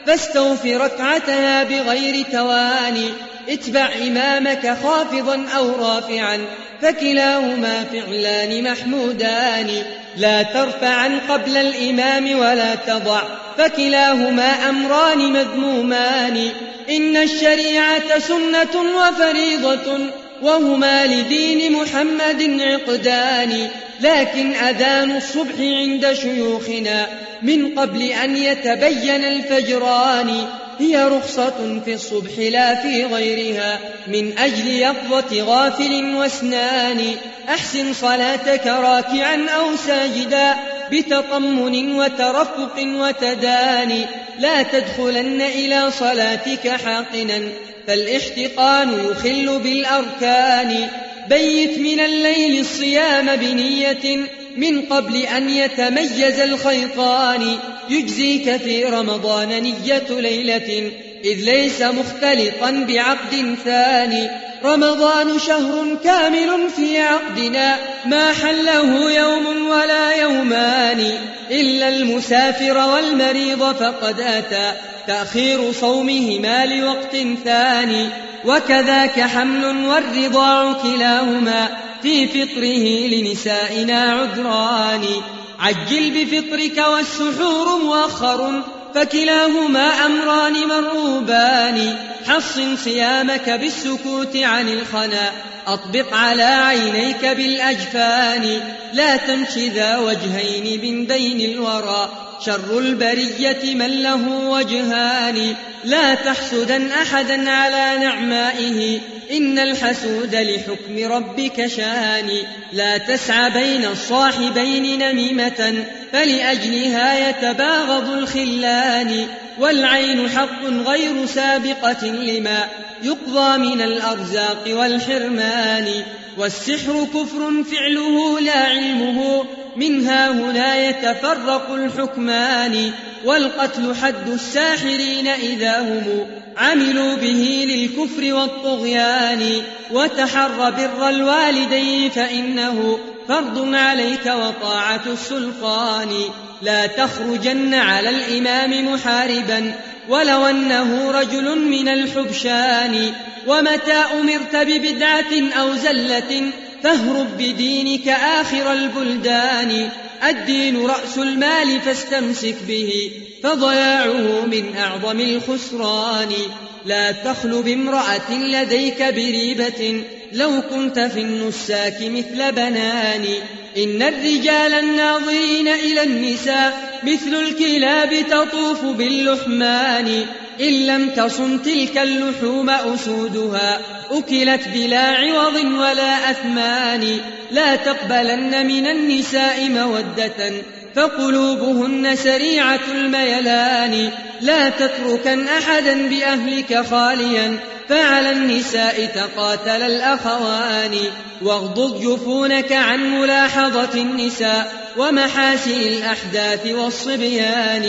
فاستوف ركعتها بغير تواني اتبع إمامك خافضا أو رافعا فكلاهما فعلان محمودان لا ترفعا قبل الإمام ولا تضع فكلاهما أمران مذمومان إن الشريعة سنة وفريضة وهما لدين محمد عقدان لكن أذان الصبح عند شيوخنا من قبل أن يتبين الفجران هي رخصة في الصبح لا في غيرها من أجل يقظة غافل واسنان أحسن صلاتك راكعا أو ساجدا بتطمن وترفق وتداني لا تدخلن إلى صلاتك حاقنا فالاحتقان يخل بالأركان بيت من الليل الصيام بنية من قبل أن يتميز الخيطان يجزيك في رمضان نية ليلة إذ ليس مختلطا بعقد ثاني رمضان شهر كامل في عقدنا ما حله يوم ولا يومان إلا المسافر والمريض فقد أتى تأخير صومهما لوقت ثاني وكذاك حمل والرضاع كلاهما في فطره لنسائنا عذران عجل بفطرك والسحور مؤخر فكلاهما أمران مرغوبان حصن صيامك بالسكوت عن الخنا أطبق على عينيك بالأجفان لا تمش ذا وجهين من بين الورى شر البرية من له وجهان لا تحسدن أحدا على نعمائه إن الحسود لحكم ربك شاني لا تسعى بين الصاحبين نميمة فلأجلها يتباغض الخلان والعين حق غير سابقة لما يقضى من الأرزاق والحرمان والسحر كفر فعله لا علمه منها هنا يتفرق الحكمان والقتل حد الساحرين إذا هم عملوا به للكفر والطغيان وتحر بر الوالدين فإنه فرض عليك وطاعة السلطان لا تخرجن على الإمام محاربا ولو أنه رجل من الحبشان ومتى أمرت ببدعة أو زلة فاهرب بدينك آخر البلدان الدين رأس المال فاستمسك به فضياعه من أعظم الخسران لا تخل بامرأة لديك بريبة لو كنت في النساك مثل بنان إن الرجال الناظرين إلى النساء مثل الكلاب تطوف باللحمان، إن لم تصم تلك اللحوم أسودها أكلت بلا عوض ولا أثمان. لا تقبلن من النساء مودة، فقلوبهن سريعة الميلان. لا تتركن أحدا بأهلك خاليا، فعلى النساء تقاتل الأخوان. واغضض جفونك عن ملاحظة النساء ومحاسن الأحداث والصبيان.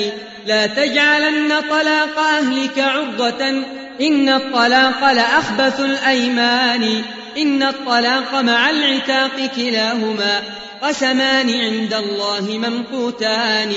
لا تجعلن طلاق أهلك عرضة، إن الطلاق لأخبث الأيمان. إن الطلاق مع العتاق كلاهما قسمان عند الله ممقوتان.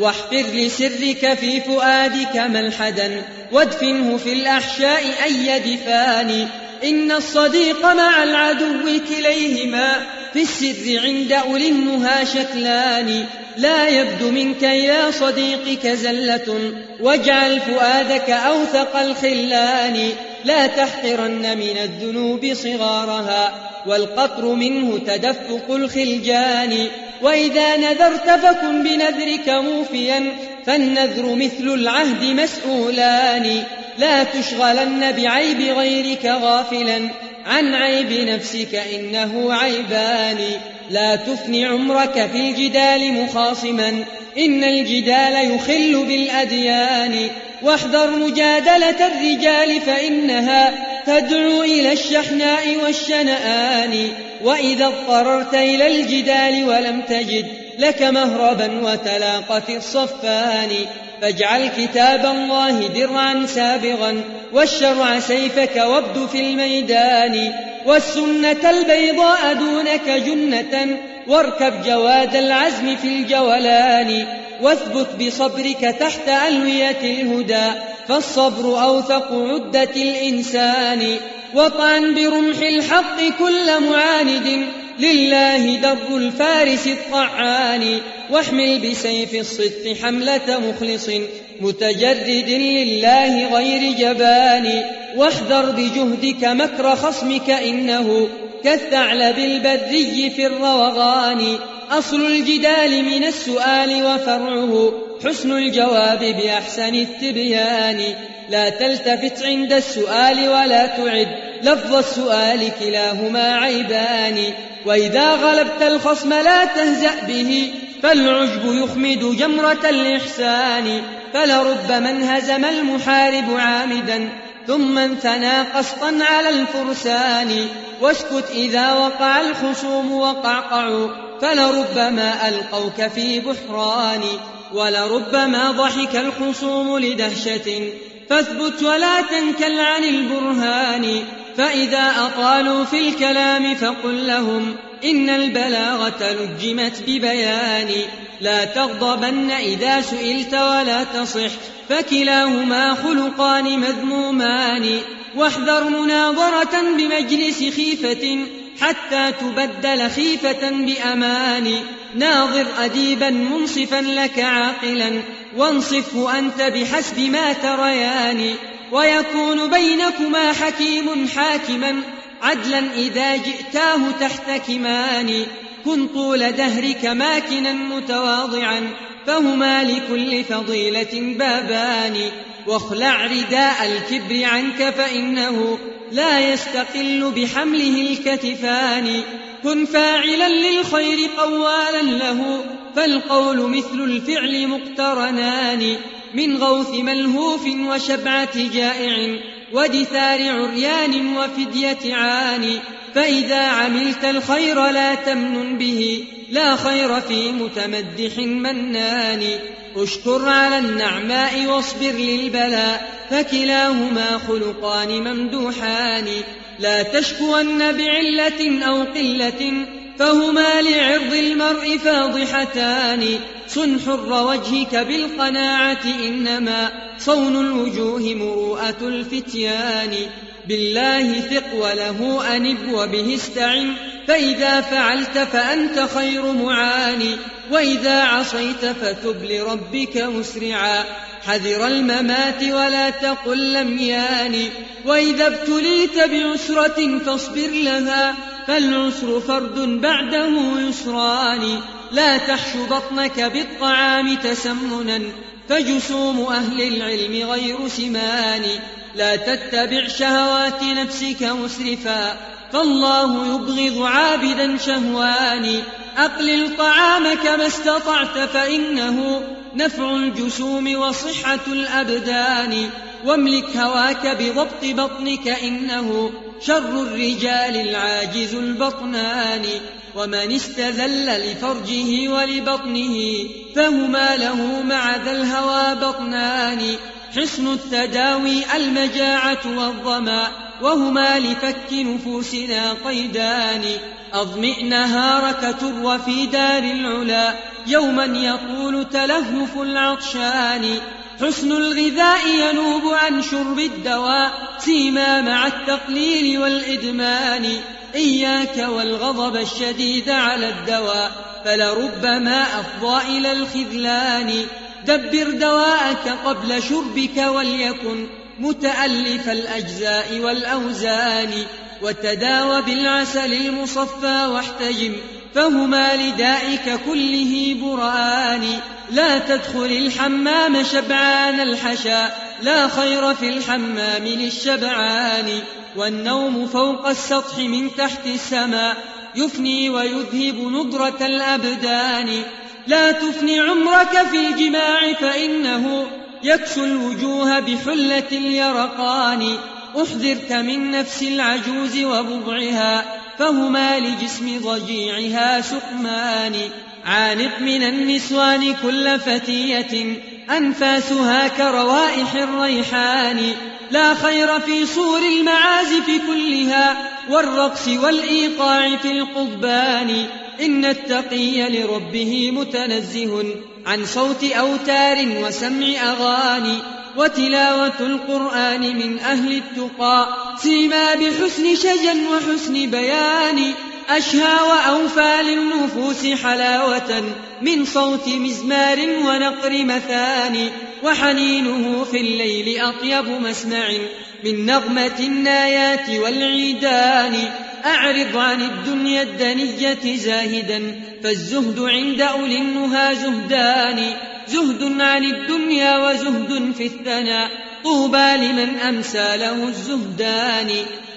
واحفر لسرك في فؤادك ملحدا، وادفنه في الأحشاء أي دفان. إن الصديق مع العدو كليهما، في السر عند أولي النهى شكلان. لا يبدو منك يا صديقك زلة، واجعل فؤادك أوثق الخلان. لا تحقرن من الذنوب صغارها، والقطر منه تدفق الخلجان. وإذا نذرت فكن بنذرك موفيا، فالنذر مثل العهد مسؤولان. لا تشغلن بعيب غيرك غافلا عن عيب نفسك، إنه عيبان. لا تفن عمرك في الجدال مخاصما، إن الجدال يخل بالأديان. واحذر مجادلة الرجال، فإنها تدعو إلى الشحناء والشنآن. وإذا اضطررت إلى الجدال ولم تجد لك مهربا، وتلاقت الصفان. فاجعل كتاب الله درعا سابغا، والشرع سيفك وابد في الميدان. والسنة البيضاء دونك جنة، واركب جواد العزم في الجولان. واثبت بصبرك تحت ألوية الهدى، فالصبر أوثق عدة الإنسان. وطعن برمح الحق كل معاند، لله درب الفارس الطعان. واحمل بسيف الصدق حملة مخلص، متجرد لله غير جبان. واحذر بجهدك مكر خصمك، إنه كالثعلب البري في الروغان. أصل الجدال من السؤال، وفرعه حسن الجواب بأحسن التبيان. لا تلتفت عند السؤال ولا تعد لفظ السؤال، كلاهما عيبان. وإذا غلبت الخصم لا تهزأ به، فالعجب يخمد جمرة الإحسان. فلربما انهزم المحارب عامدا، ثم انثنى قسطا على الفرسان. واسكت إذا وقع الخصوم وقعقعوا، فلربما ألقوك في بحران. ولربما ضحك الخصوم لدهشة، فاثبت ولا تنكل عن البرهان. فإذا أطالوا في الكلام فقل لهم، إن البلاغة لجمت ببيان. لا تغضبن إذا سئلت ولا تصح، فكلاهما خلقان مذمومان. واحذر مناظرة بمجلس خيفة، حتى تبدل خيفة بأمان. ناظر أديبا منصفا لك عاقلا، وانصفه أنت بحسب ما تريان. ويكون بينكما حكيم حاكما، عدلا إذا جئتاه تحتكمان. كن طول دهرك ماكنا متواضعا، فهما لكل فضيلة بابان. واخلع رداء الكبر عنك، فإنه لا يستقل بحمله الكتفان. كن فاعلا للخير قوالا له، فالقول مثل الفعل مقترنان. من غوث ملهوف وشبعة جائع، ودثار عريان وفدية عان. فإذا عملت الخير لا تمنن به، لا خير في متمدح منان. اشكر على النعماء واصبر للبلاء، فكلاهما خلقان ممدوحان. لا تشكون بعلة أو قلة، فهما لعرض المرء فاضحتان. صن حر وجهك بالقناعة، إنما صون الوجوه مروءة الفتيان. بالله ثق وله أنب وبه استعن، فإذا فعلت فأنت خير معاني. وإذا عصيت فتب لربك مسرعا، حذر الممات ولا تقل لم يان. وإذا ابتليت بعسرة فاصبر لها، فالعسر فرد بعده يسران لا تحش بطنك بالطعام تسمنا فجسوم أهل العلم غير سمان لا تتبع شهوات نفسك مسرفا فالله يبغض عابدا شهوان أقلل طعام كما استطعت فإنه نفع الجسوم وصحة الأبدان واملك هواك بضبط بطنك إنه شر الرجال العاجز البطنان ومن استذل لفرجه ولبطنه فهما له مع ذا الهوى بطنان حسن التداوي المجاعة والظمأ وهما لفك نفوسنا قيدان أضمئ نهارك تر في دار العلا يوما يقول تلهف العطشان حسن الغذاء ينوب عن شرب الدواء سيما مع التقليل والإدمان إياك والغضب الشديد على الدواء فلربما أفضى إلى الخذلان دبر دواءك قبل شربك وليكن متألف الأجزاء والأوزان وتداوى بالعسل المصفى واحتجم فهما لدائك كله برآن لا تدخل الحمام شبعان الحشا لا خير في الحمام للشبعان والنوم فوق السطح من تحت السماء يفني ويذهب نضرة الأبدان لا تفني عمرك في الجماع فإنه يكسو الوجوه بحلة اليرقان أحذرك من نفس العجوز وبضعها فهما لجسم ضجيعها سقمان عانق من النسوان كل فتية أنفاسها كروائح الريحان لا خير في صور المعازف كلها والرقص والإيقاع في القضبان إن التقي لربه متنزه عن صوت أوتار وسمع أغاني وتلاوة القرآن من أهل التقى سيما بحسن شجن وحسن بيان أشهى وأوفى للنفوس حلاوة من صوت مزمار ونقر مثاني وحنينه في الليل أطيب مسمع من نغمة النايات والعيدان أعرض عن الدنيا الدنية زاهدا فالزهد عند أولي النهى زهدان زهد عن الدنيا وزهد في الثناء طوبى لمن أمسى له الزهدان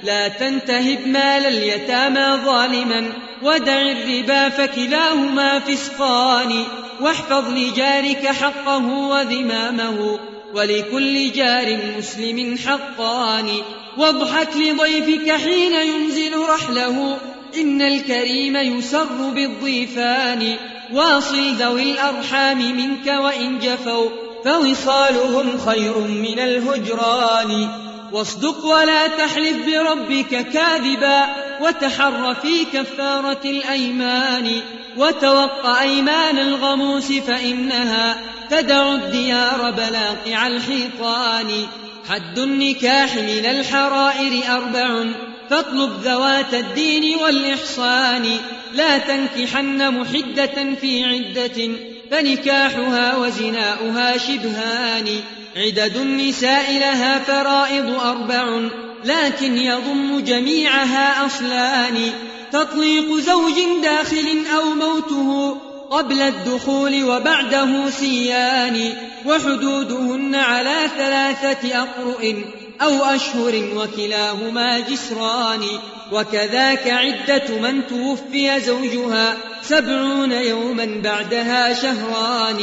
لا تنتهب مال اليتامى ظالما ودع الربا فكلاهما فسقان واحفظ لجارك حقه وذمامه ولكل جار مسلم حقان واضحك لضيفك حين ينزل رحله إن الكريم يسر بالضيفان واصل ذوي الأرحام منك وإن جفوا فوصالهم خير من الهجران واصدق ولا تحلف بربك كاذبا وتحر في كفارة الأيمان وتوق أيمان الغموس فإنها تدع الديار بلاقع الحيطان حد النكاح من الحرائر 4 فاطلب ذوات الدين والإحصان لا تنكحن محدة في عدة فنكاحها وزناؤها شبهان عدد النساء لها فرائض 4 لكن يضم جميعها أصلان تطليق زوج داخل أو موته قبل الدخول وبعده سيان وحدودهن على 3 أقرؤ أو أشهر وكلاهما جسران وكذاك عدة من توفي زوجها 70 يوما بعدها شهران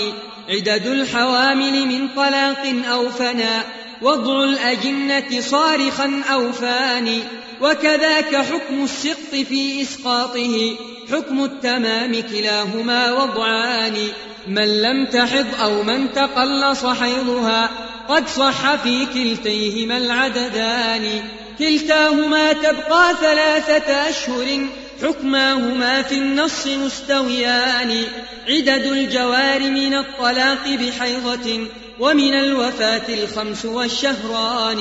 عدد الحوامل من طلاق أو فنا وضع الأجنة صارخا أو فاني وكذاك حكم السقط في إسقاطه حكم التمام كلاهما وضعان من لم تحض أو من تقلص حيضها قد صح في كلتيهما العددان كلتاهما تبقى 3 أشهر حكماهما في النص مستويان عدد الجوار من الطلاق بحيضة ومن الوفاة 5 والشهران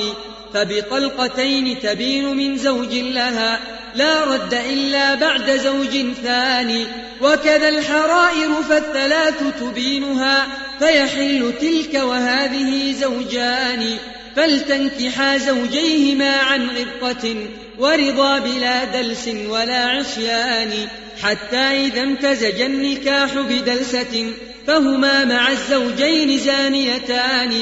فبطلقتين تبين من زوج لها لا رد إلا بعد زوج ثاني وكذا الحرائر فالثلاث تبينها فيحل تلك وهذه زوجان فلتنكحا زوجيهما عن غبطة ورضا بلا دلس ولا عصيان حتى إذا امتزج النكاح بدلسة فهما مع الزوجين زانيتان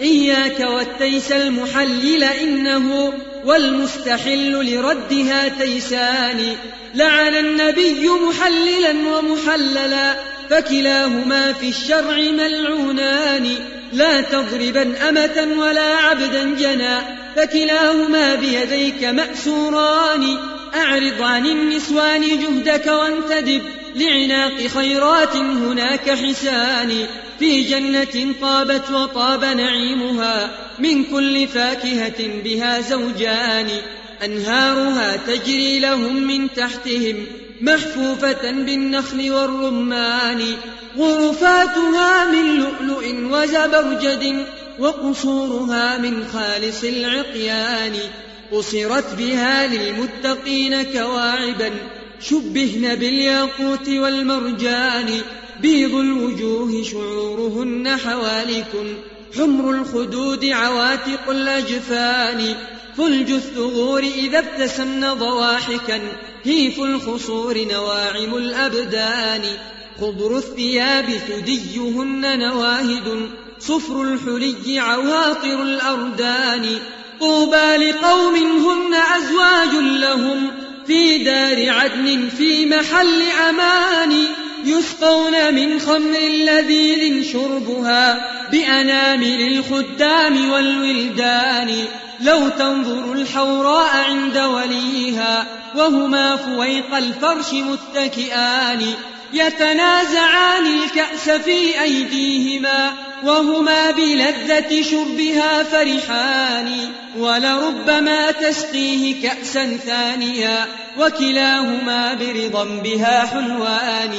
إياك والتيس المحلل إنه والمستحل لردها تيسان لعن النبي محللا ومحللا فكلاهما في الشرع ملعونان لا تضربا أمة ولا عبدا جنا فكلاهما بيديك مأسوران أعرض عن النسوان جهدك وانتدب لعناق خيرات هناك حسان في جنة طابت وطاب نعيمها من كل فاكهة بها زوجان أنهارها تجري لهم من تحتهم محفوفة بالنخل والرمان غرفاتها من لؤلؤ وزبرجد وقصورها من خالص العقيان قصرت بها للمتقين كواعبا شبهن بالياقوت والمرجان بيض الوجوه شعورهن حوالكم حمر الخدود عواتق الأجفان فلج الثغور إذا ابتسمن ضواحكا هيف الخصور نواعم الأبدان خضر الثياب ثديهن نواهد صفر الحلي عواطر الأردان طوبى لقوم هن أزواج لهم في دار عدن في محل أمان يسقون من خمر لذيذ شربها بأنامل الخدام والولدان لو تنظر الحوراء عند وليها وهما فويق الفرش متكئان يتنازعان الكأس في أيديهما وهما بلذة شربها فرحان ولربما تسقيه كأسا ثانيا وكلاهما برضا بها حلوان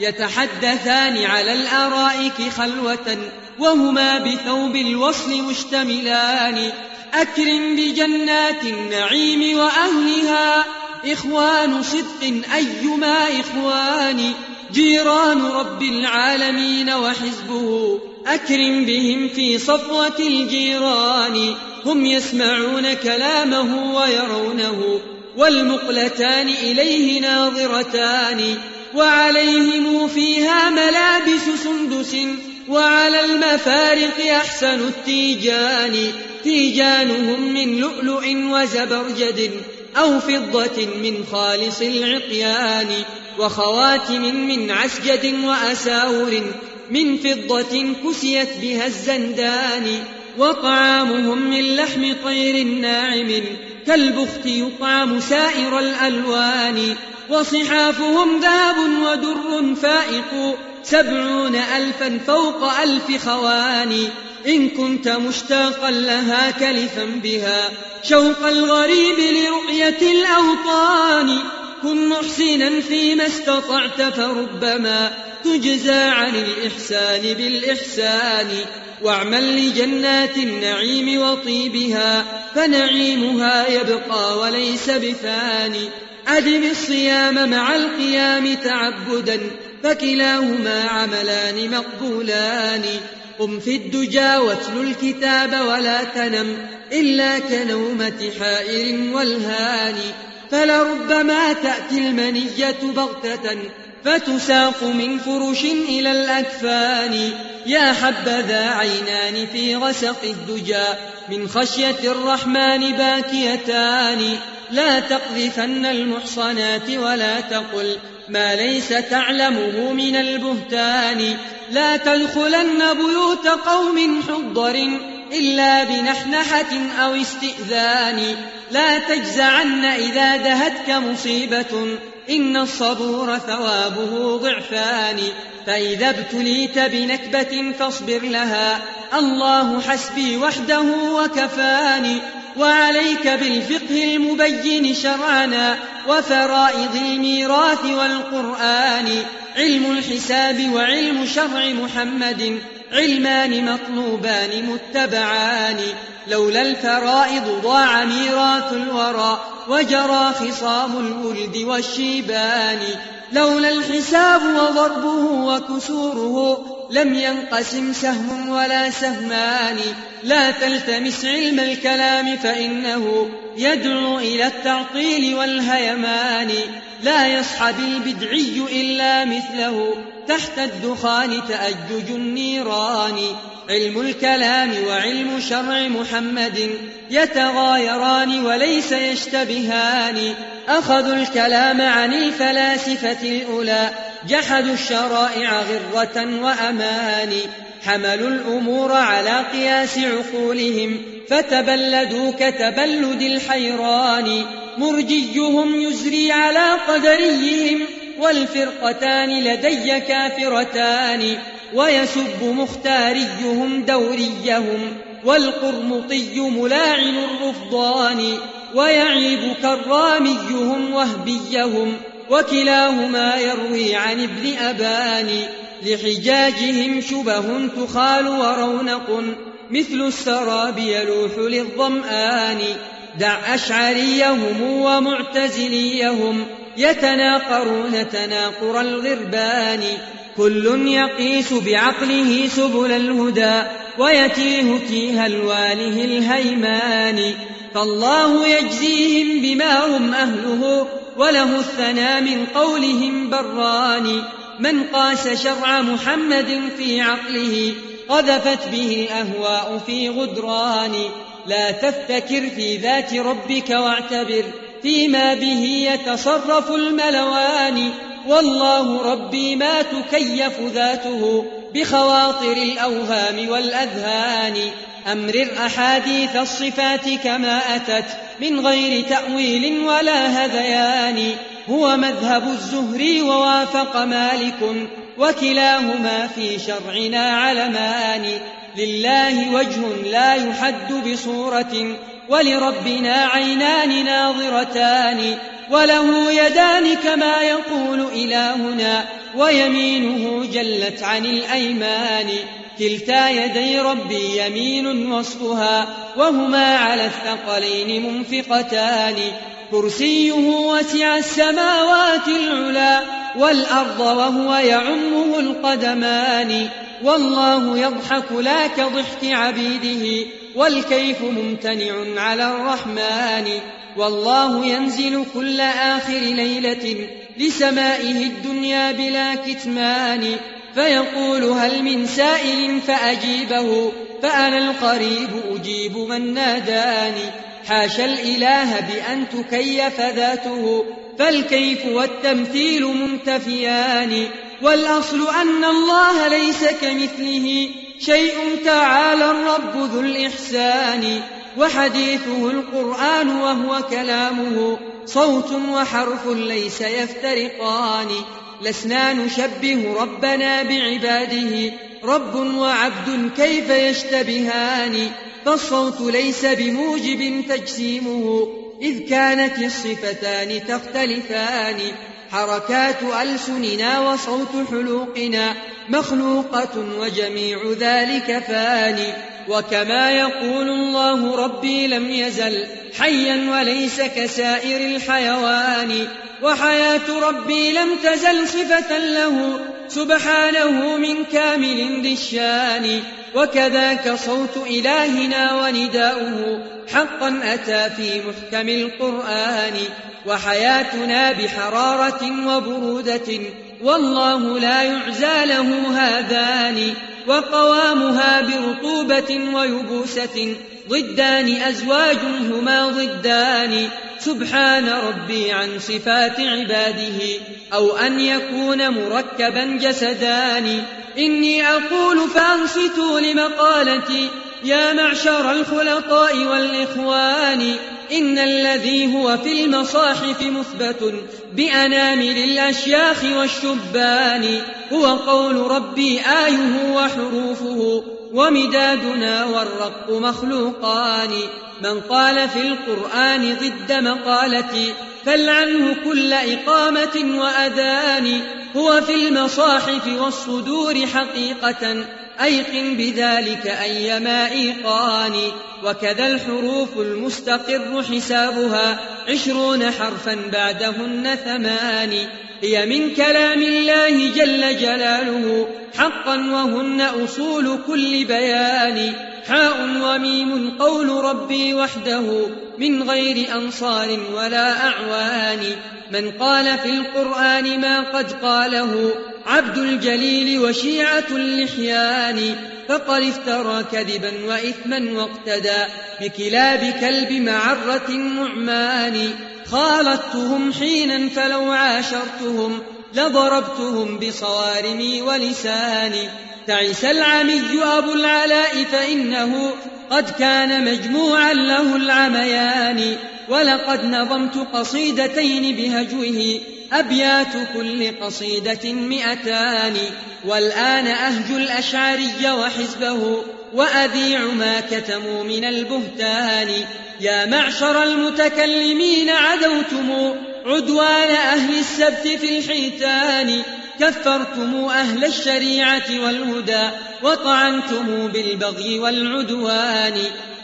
يتحدثان على الأرائك خلوة وهما بثوب الوصل مشتملان أكرم بجنات النعيم وأهلها إخوان صدق أيما إخوان جيران رب العالمين وحزبه أكرم بهم في صفوة الجيران هم يسمعون كلامه ويرونه والمقلتان إليه ناظرتان وعليهم فيها ملابس سندس وعلى المفارق أحسن التيجان تيجانهم من لؤلؤ وزبرجد أو فضة من خالص العقيان وخواتم من عسجد وأساور من فضة كسيت بها الزندان وطعامهم من لحم طير ناعم كالبخت يطعم سائر الألوان وصحافهم ذهب ودر فائق 70,000 فوق 1,000 خواني إن كنت مشتاقا لها كلفا بها شوق الغريب لرؤية الأوطان كن محسنا فيما استطعت فربما تجزى عن الإحسان بالإحسان واعمل لجنات النعيم وطيبها فنعيمها يبقى وليس بفاني أدم الصيام مع القيام تعبدا فكلاهما عملان مقبولان قم في الدجى واتل الكتاب ولا تنم إلا كنومة حائر والهان فلربما تأتي المنية بغتة فتساق من فرش إلى الأكفان يا حبذا عينان في غسق الدجى من خشية الرحمن باكيتان لا تقذفن المحصنات ولا تقل ما ليس تعلمه من البهتان لا تدخلن بيوت قوم حضر إلا بنحنحة أو استئذان لا تجزعن إذا دهتك مصيبة إن الصبور ثوابه ضعفان فإذا ابتليت بنكبة فاصبر لها الله حسبي وحده وكفاني وعليك بالفقه المبين شرعنا وفرائض الميراث والقرآن علم الحساب وعلم شرع محمد علمان مطلوبان متبعان لولا الفرائض ضاع ميراث الورى وجرى خصام الولد والشيبان لولا الحساب وضربه وكسوره لم ينقسم سهم ولا سهمان. لا تلتمس علم الكلام فإنه يدعو إلى التعطيل والهيمان. لا يصحب البدعي إلا مثله تحت الدخان تأجج النيران. علم الكلام وعلم شرع محمد يتغايران وليس يشتبهان. أخذوا الكلام عن الفلاسفة الأولى جحدوا الشرائع غرة وأمان. حملوا الأمور على قياس عقولهم فتبلدوا كتبلد الحيران. مرجيهم يزري على قدريهم والفرقتان لدي كافرتان. ويسب مختاريهم دوريهم والقرمطي ملاعن الرفضان. ويعيب كراميهم وهبيهم وكلاهما يروي عن ابن أبان. لحجاجهم شبه تخال ورونق مثل السراب يلوح للظمآن. دع أشعريهم ومعتزليهم يتناقرون تناقر الغربان. كل يقيس بعقله سبل الهدى ويتيه تيه الواله الهيمان. فالله يجزيهم بما هم أهله وله الثناء من قولهم بران. من قاس شرع محمد في عقله قذفت به الأهواء في غدران. لا تفتكر في ذات ربك واعتبر فيما به يتصرف الملوان. والله ربي ما تكيف ذاته بخواطر الأوهام والأذهان. أمرر أحاديث الصفات كما أتت من غير تأويل ولا هذيان. هو مذهب الزهري ووافق مالك وكلاهما في شرعنا علمان. لله وجه لا يحد بصورة ولربنا عينان ناظرتان. وله يدان كما يقول إلهنا ويمينه جلت عن الأيمان. كلتا يدي ربي يمين وسطها وهما على الثقلين منفقتان. كرسيه وسع السماوات العلا والأرض وهو يعمه القدمان. والله يضحك لا كضحك عبيده والكيف ممتنع على الرحمن. والله ينزل كل آخر ليلة لسمائه الدنيا بلا كتمان. فيقول هل من سائل فأجيبه فأنا القريب أجيب من ناداني. حاشا الإله بأن تكيف ذاته فالكيف والتمثيل منتفيان. والأصل أن الله ليس كمثله شيء تعالى الرب ذو الإحسان. وحديثه القرآن وهو كلامه صوت وحرف ليس يفترقان. لسنا نشبه ربنا بعباده رب وعبد كيف يشتبهان. فالصوت ليس بموجب تجسيمه إذ كانت الصفتان تختلفان. حركات ألسننا وصوت حلوقنا مخلوقة وجميع ذلك فاني. وكما يقول الله ربي لم يزل حيا وليس كسائر الحيوان. وحياة ربي لم تزل صفة له سبحانه من كامل ذي الشان. وكذاك صوت إلهنا ونداؤه حقا أتى في محكم القرآن. وحياتنا بحرارة وبرودة والله لا يعزى له هذان. وقوامها برطوبة ويبوسة ضدان أزواج هما ضدان. سبحان ربي عن صفات عباده أو أن يكون مركبا جسدان. إني أقول فأنصتوا لمقالتي يا معشر الخلطاء والإخوان. إن الذي هو في المصاحف مثبت بأنامل الأشياخ والشبان. هو قول ربي آيه وحروفه ومدادنا والرق مخلوقان. من قال في القرآن ضد مقالتي فلعنه كل إقامة وأذان. هو في المصاحف والصدور حقيقة أيقن بذلك أيما إيقان. وكذا الحروف المستقر حسابها 20 حرفا بعدهن 8. هي من كلام الله جل جلاله حقا وهن أصول كل بيان حاء وميم قول ربي وحده من غير أنصار ولا أعوان من قال في القرآن ما قد قاله عبد الجليل وشيعة اللحيان فقد افترى كذبا وإثما واقتدى بكلاب كلب معرة نعمان خالطتهم حينا فلو عاشرتهم لضربتهم بصوارمي ولساني تعس العمي أبو العلاء فإنه قد كان مجموعا له العميان ولقد نظمت قصيدتين بهجوه أبيات كل قصيدة 200 والآن أهجو الأشعري وحزبه وأذيع ما كتموا من البهتان يا معشر المتكلمين عدوتم عدوان أهل السبت في الحيتان كفرتم أهل الشريعة والهدى وطعنتم بالبغي والعدوان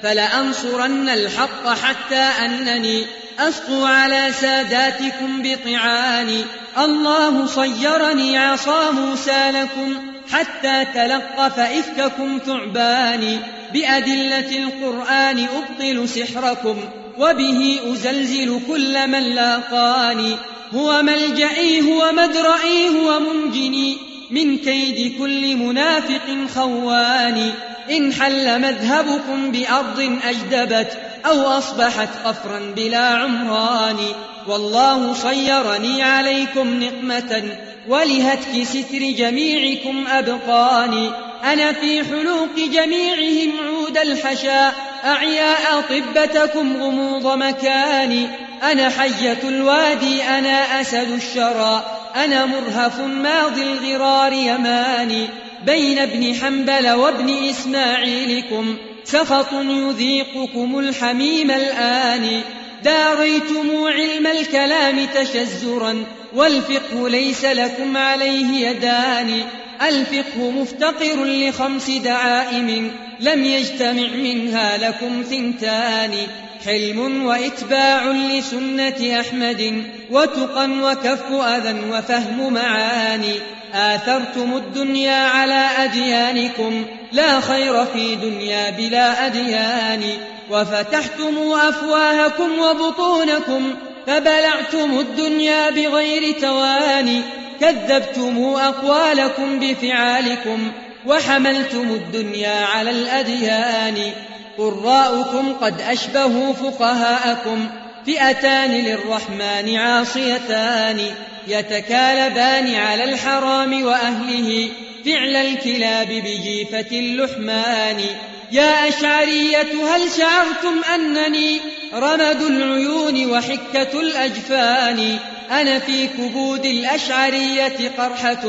فلأنصرن الحق حتى أنني أسقو على ساداتكم بطعاني الله صيرني عصا موسى لكم حتى تلقف إفككم ثعباني بأدلة القرآن أبطل سحركم وبه أزلزل كل من لاقاني هو ملجئي هو مدرئي هو منجني من كيد كل منافق خواني إن حل مذهبكم بأرض أجدبت أو أصبحت قفرا بلا عمران والله صيرني عليكم نقمة ولهتك ستر جميعكم أبقاني أنا في حلوق جميعهم عود الحشاء أعياء طبتكم غموض مكاني أنا حية الوادي أنا أسد الشرى أنا مرهف ماضي الغرار يماني بين ابن حنبل وابن إسماعيلكم سخط يذيقكم الحميم الآن داريتم علم الكلام تشزرا والفقه ليس لكم عليه يدان الفقه مفتقر ل5 دعائم لم يجتمع منها لكم 2 حلم وإتباع لسنة أحمد وتقى وكف أذى وفهم معاني آثرتم الدنيا على أديانكم لا خير في دنيا بلا أديان وفتحتم أفواهكم وبطونكم فبلعتم الدنيا بغير تواني كذبتم أقوالكم بفعالكم وحملتم الدنيا على الأديان قراءكم قد أشبهوا فقهاءكم فئتان للرحمن عاصيتان يتكالبان على الحرام وأهله فعل الكلاب بجيفة اللحمان يا أشعرية هل شعرتم أنني رمد العيون وحكة الأجفان أنا في كبود الأشعرية قرحة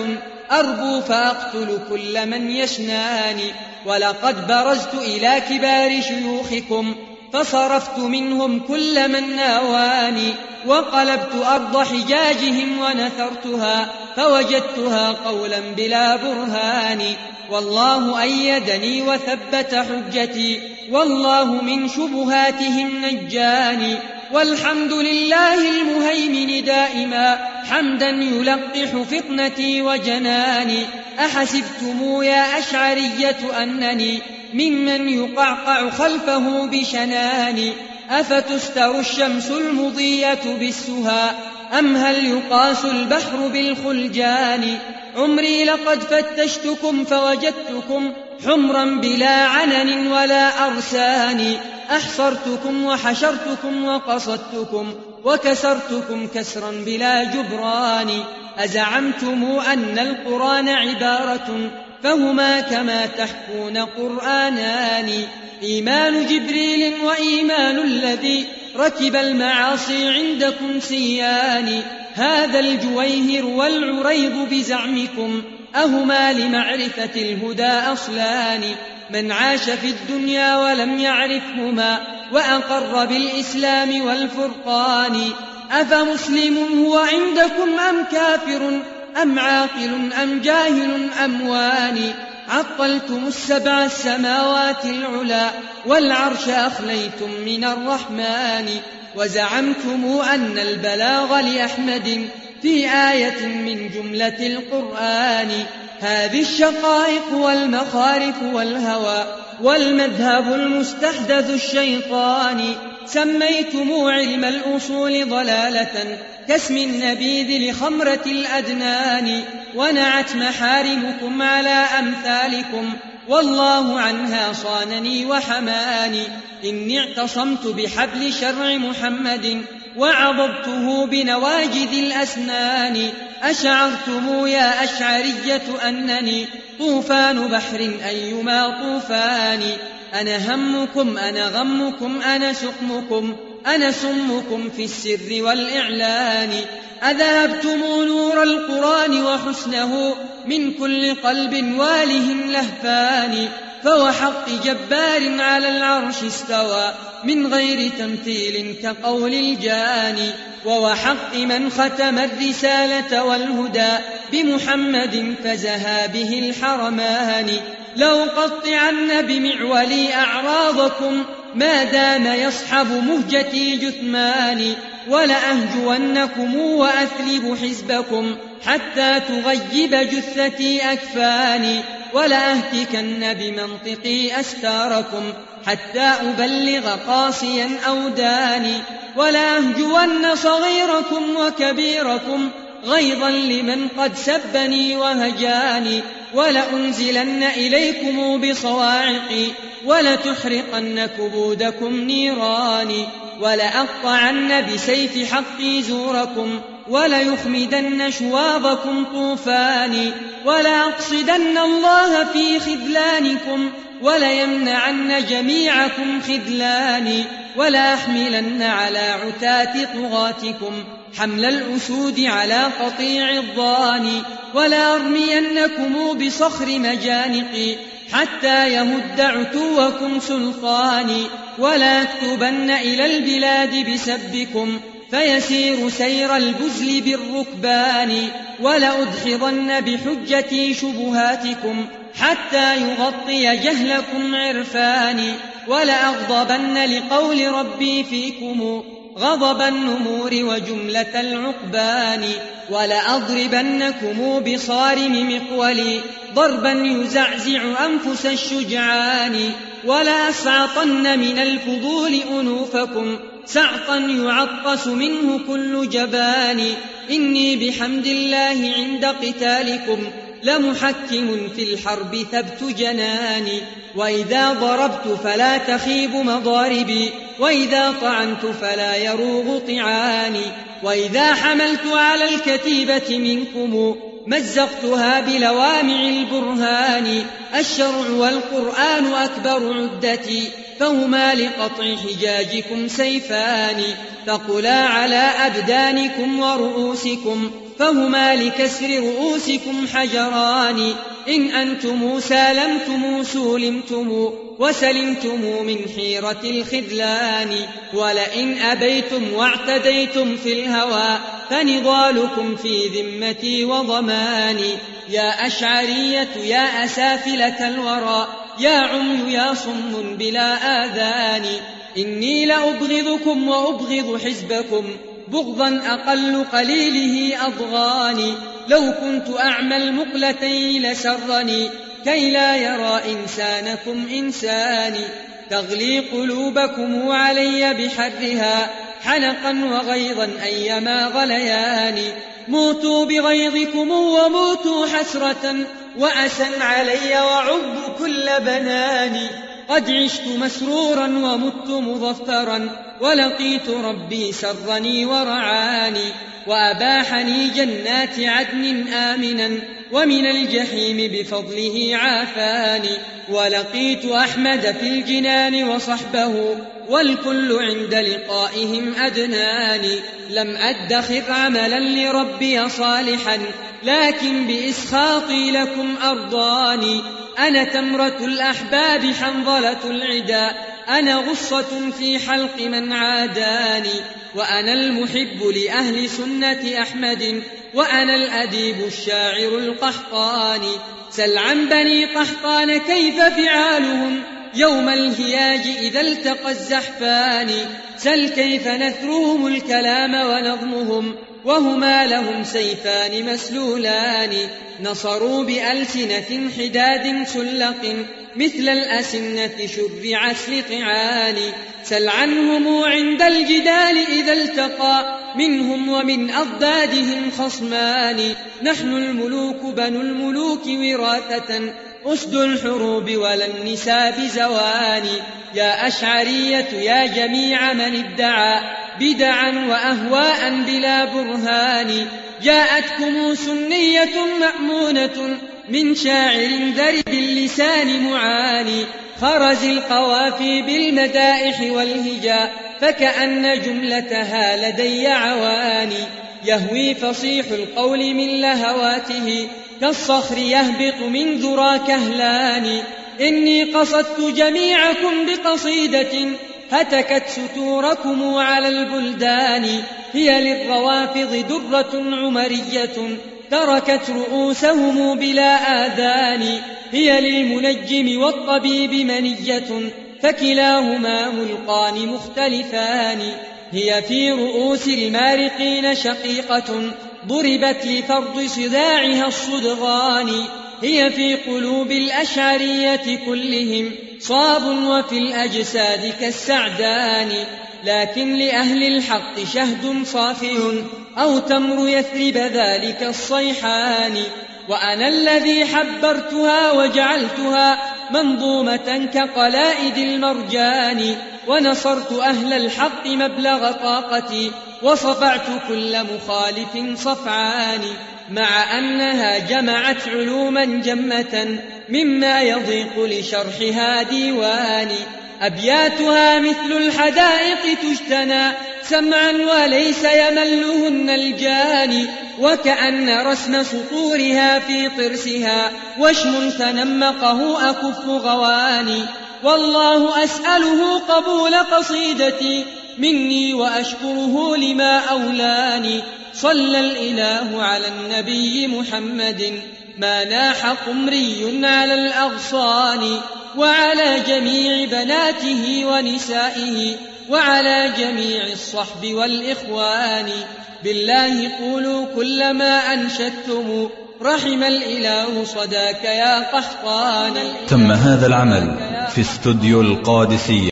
أربو فأقتل كل من يشناني ولقد برزت إلى كبار شيوخكم فصرفت منهم كل من ناواني وقلبت أرض حجاجهم ونثرتها فوجدتها قولا بلا برهان والله أيدني وثبت حجتي والله من شبهاتهم نجاني والحمد لله المهيمن دائما حمدا يلقح فطنتي وجناني أحسبتم يا أشعرية أنني ممن يقعقع خلفه بشنان أفتستر الشمس المضية بالسها أم هل يقاس البحر بالخلجان عمري لقد فتشتكم فوجدتكم حمرا بلا عنن ولا أرسان أحصرتكم وحشرتكم وقصدتكم وكسرتكم كسرا بلا جبران أزعمتم أن القرآن عبارة فهما كما تحكون قرآنان إيمان جبريل وإيمان الذي ركب المعاصي عندكم سيان هذا الجويهر والعريض بزعمكم أهما لمعرفة الهدى أصلان من عاش في الدنيا ولم يعرفهما وأقر بالإسلام والفرقان أفمسلم هو عندكم أم كافر أم عاقل أم جاهل أم واني عطلتم ال7 السماوات العلا والعرش أخليتم من الرحمن وزعمتم أن البلاغ لأحمد في آية من جملة القرآن هذه الشقائق والمخارف والهوى والمذهب المستحدث الشيطاني. سميتموا علم الأصول ضلالة كاسم النبيذ لخمرة الأدنان، ونعت محارمكم على أمثالكم والله عنها صانني وحماني. إني اعتصمت بحبل شرع محمد وعضبته بنواجذ الأسنان. أشعرتم يا أشعرية أنني طوفان بحر أيما طوفان. أنا همكم أنا غمكم أنا سقمكم أنا سمكم في السر والإعلان. أذهبتم نور القرآن وحسنه من كل قلب والهم لهفان. فهو حق جبار على العرش استوى من غير تمثيل كقول الجاني. وهو حق من ختم الرسالة والهدى بمحمد فزها به الحرمان. لو قطعن بمعولي أعراضكم ما دام يصحب مهجتي جثماني. ولأهجونكم وأثلب حزبكم حتى تغيب جثتي أكفاني. ولأهتكن بمنطقي أستاركم حتى أبلغ قاصيا أوداني. ولأهجون صغيركم وكبيركم غيظا لمن قد سبني وهجاني. ولأنزلن إليكم بصواعقي ولتحرقن كبودكم نيراني. ولأقطعن بسيف حقي زوركم وليخمدن شوابكم طوفاني. ولأقصدن الله في خذلانكم وليمنعن جميعكم خذلاني. ولأحملن على عتاة طغاتكم حمل الأسود على قطيع الضاني. ولأرمينكم بصخر مجانقي حتى يهد عتوكم سلطاني. ولا أكتبن إلى البلاد بسبكم فيسير سير البزل بالركبان. ولأدحضن بحجتي شبهاتكم حتى يغطي جهلكم عرفاني. ولأغضبن لقول ربي فيكم غضب النمور وجملة العقبان. ولأضربنكم بصارم مقولي ضربا يزعزع أنفس الشجعان. ولأسعطن من الفضول أنوفكم سعطا يعطس منه كل جبان. إني بحمد الله عند قتالكم لمحكم في الحرب ثبت جناني. وإذا ضربت فلا تخيب مضاربي وإذا طعنت فلا يروغ طعاني. وإذا حملت على الكتيبة منكم مزقتها بلوامع البرهان. الشرع والقرآن أكبر عدتي فهما لقطع حجاجكم سيفان. فقلا على أبدانكم ورؤوسكم فهما لكسر رؤوسكم حجران. إن أنتم سالمتم سولمتم وسلمتم من حيرة الخذلان. ولئن أبيتم واعتديتم في الهوى فنضالكم في ذمتي وضماني. يا أشعرية يا أسافلة الورى يا عمي يا صم بلا آذان. إني لأبغضكم وأبغض حزبكم بغضا أقل قليله أضغاني. لو كنت أعمى المقلتين لسرني كي لا يرى إنسانكم إنساني. تغلي قلوبكم علي بحرها حنقا وغيظا أيما غلياني. موتوا بغيظكم وموتوا حسرة وأسا علي وعب كل بناني. قد عشت مسرورا ومت مظفرا ولقيت ربي سرني ورعاني. وأباحني جنات عدن آمنا ومن الجحيم بفضله عافاني. ولقيت أحمد في الجنان وصحبه والكل عند لقائهم أدناني. لم أدخر عملا لربي صالحا لكن بإسخاطي لكم أرضاني. أنا تمرة الأحباب حنظلة العدا أنا غصة في حلق من عاداني. وأنا المحب لأهل سنة أحمد وأنا الأديب الشاعر القحطاني. سل عن بني قحطان كيف فعالهم يوم الهياج إذا التقى الزحفان. سل كيف نثرهم الكلام ونظمهم وهما لهم سيفان مسلولان. نصروا بألسنة حداد سلق مثل الأسنة شرعت لطعان. سل عنهم عند الجدال إذا التقى منهم ومن أضدادهم خصمان. نحن الملوك بنو الملوك وراثة أسد الحروب ولا النساب زوان. يا أشعرية يا جميع من ادعى بدعا وأهواء بلا برهان. جاءتكم سنية مأمونة من شاعر ذرب اللسان معاني. خرز القوافي بالمدائح والهجاء فكأن جملتها لدي عواني. يهوي فصيح القول من لهواته كالصخر يهبط من ذرى كهلان. إني قصدت جميعكم بقصيدة هتكت ستوركم على البلدان. هي للروافض درة عمرية تركت رؤوسهم بلا آذان. هي للمنجم والطبيب منية فكلاهما ملقان مختلفان. هي في رؤوس المارقين شقيقة ضربت لفرض صداعها الصدغان. هي في قلوب الأشعرية كلهم صاب وفي الأجساد كالسعدان. لكن لأهل الحق شهد صافي أو تمر يثرب ذلك الصيحان. وأنا الذي حبرتها وجعلتها منظومة كقلائد المرجان. ونصرت أهل الحق مبلغ طاقتي وصفعت كل مخالف صفعان. مع أنها جمعت علوما جمة مما يضيق لشرحها ديوان. أبياتها مثل الحدائق تجتنى سمعا وليس يملهن الجاني. وكأن رسم سطورها في طرسها وشم تنمقه أكف غواني. والله أسأله قبول قصيدتي مني وأشكره لما أولاني. صلى الإله على النبي محمد ما ناح قمري على الأغصان. وعلى جميع بناته ونسائه وعلى جميع الصحب والإخوان. بالله قولوا كل ما أنشدتم رحم الإله صداك يا قحطان. تم هذا العمل في استوديو القادسية.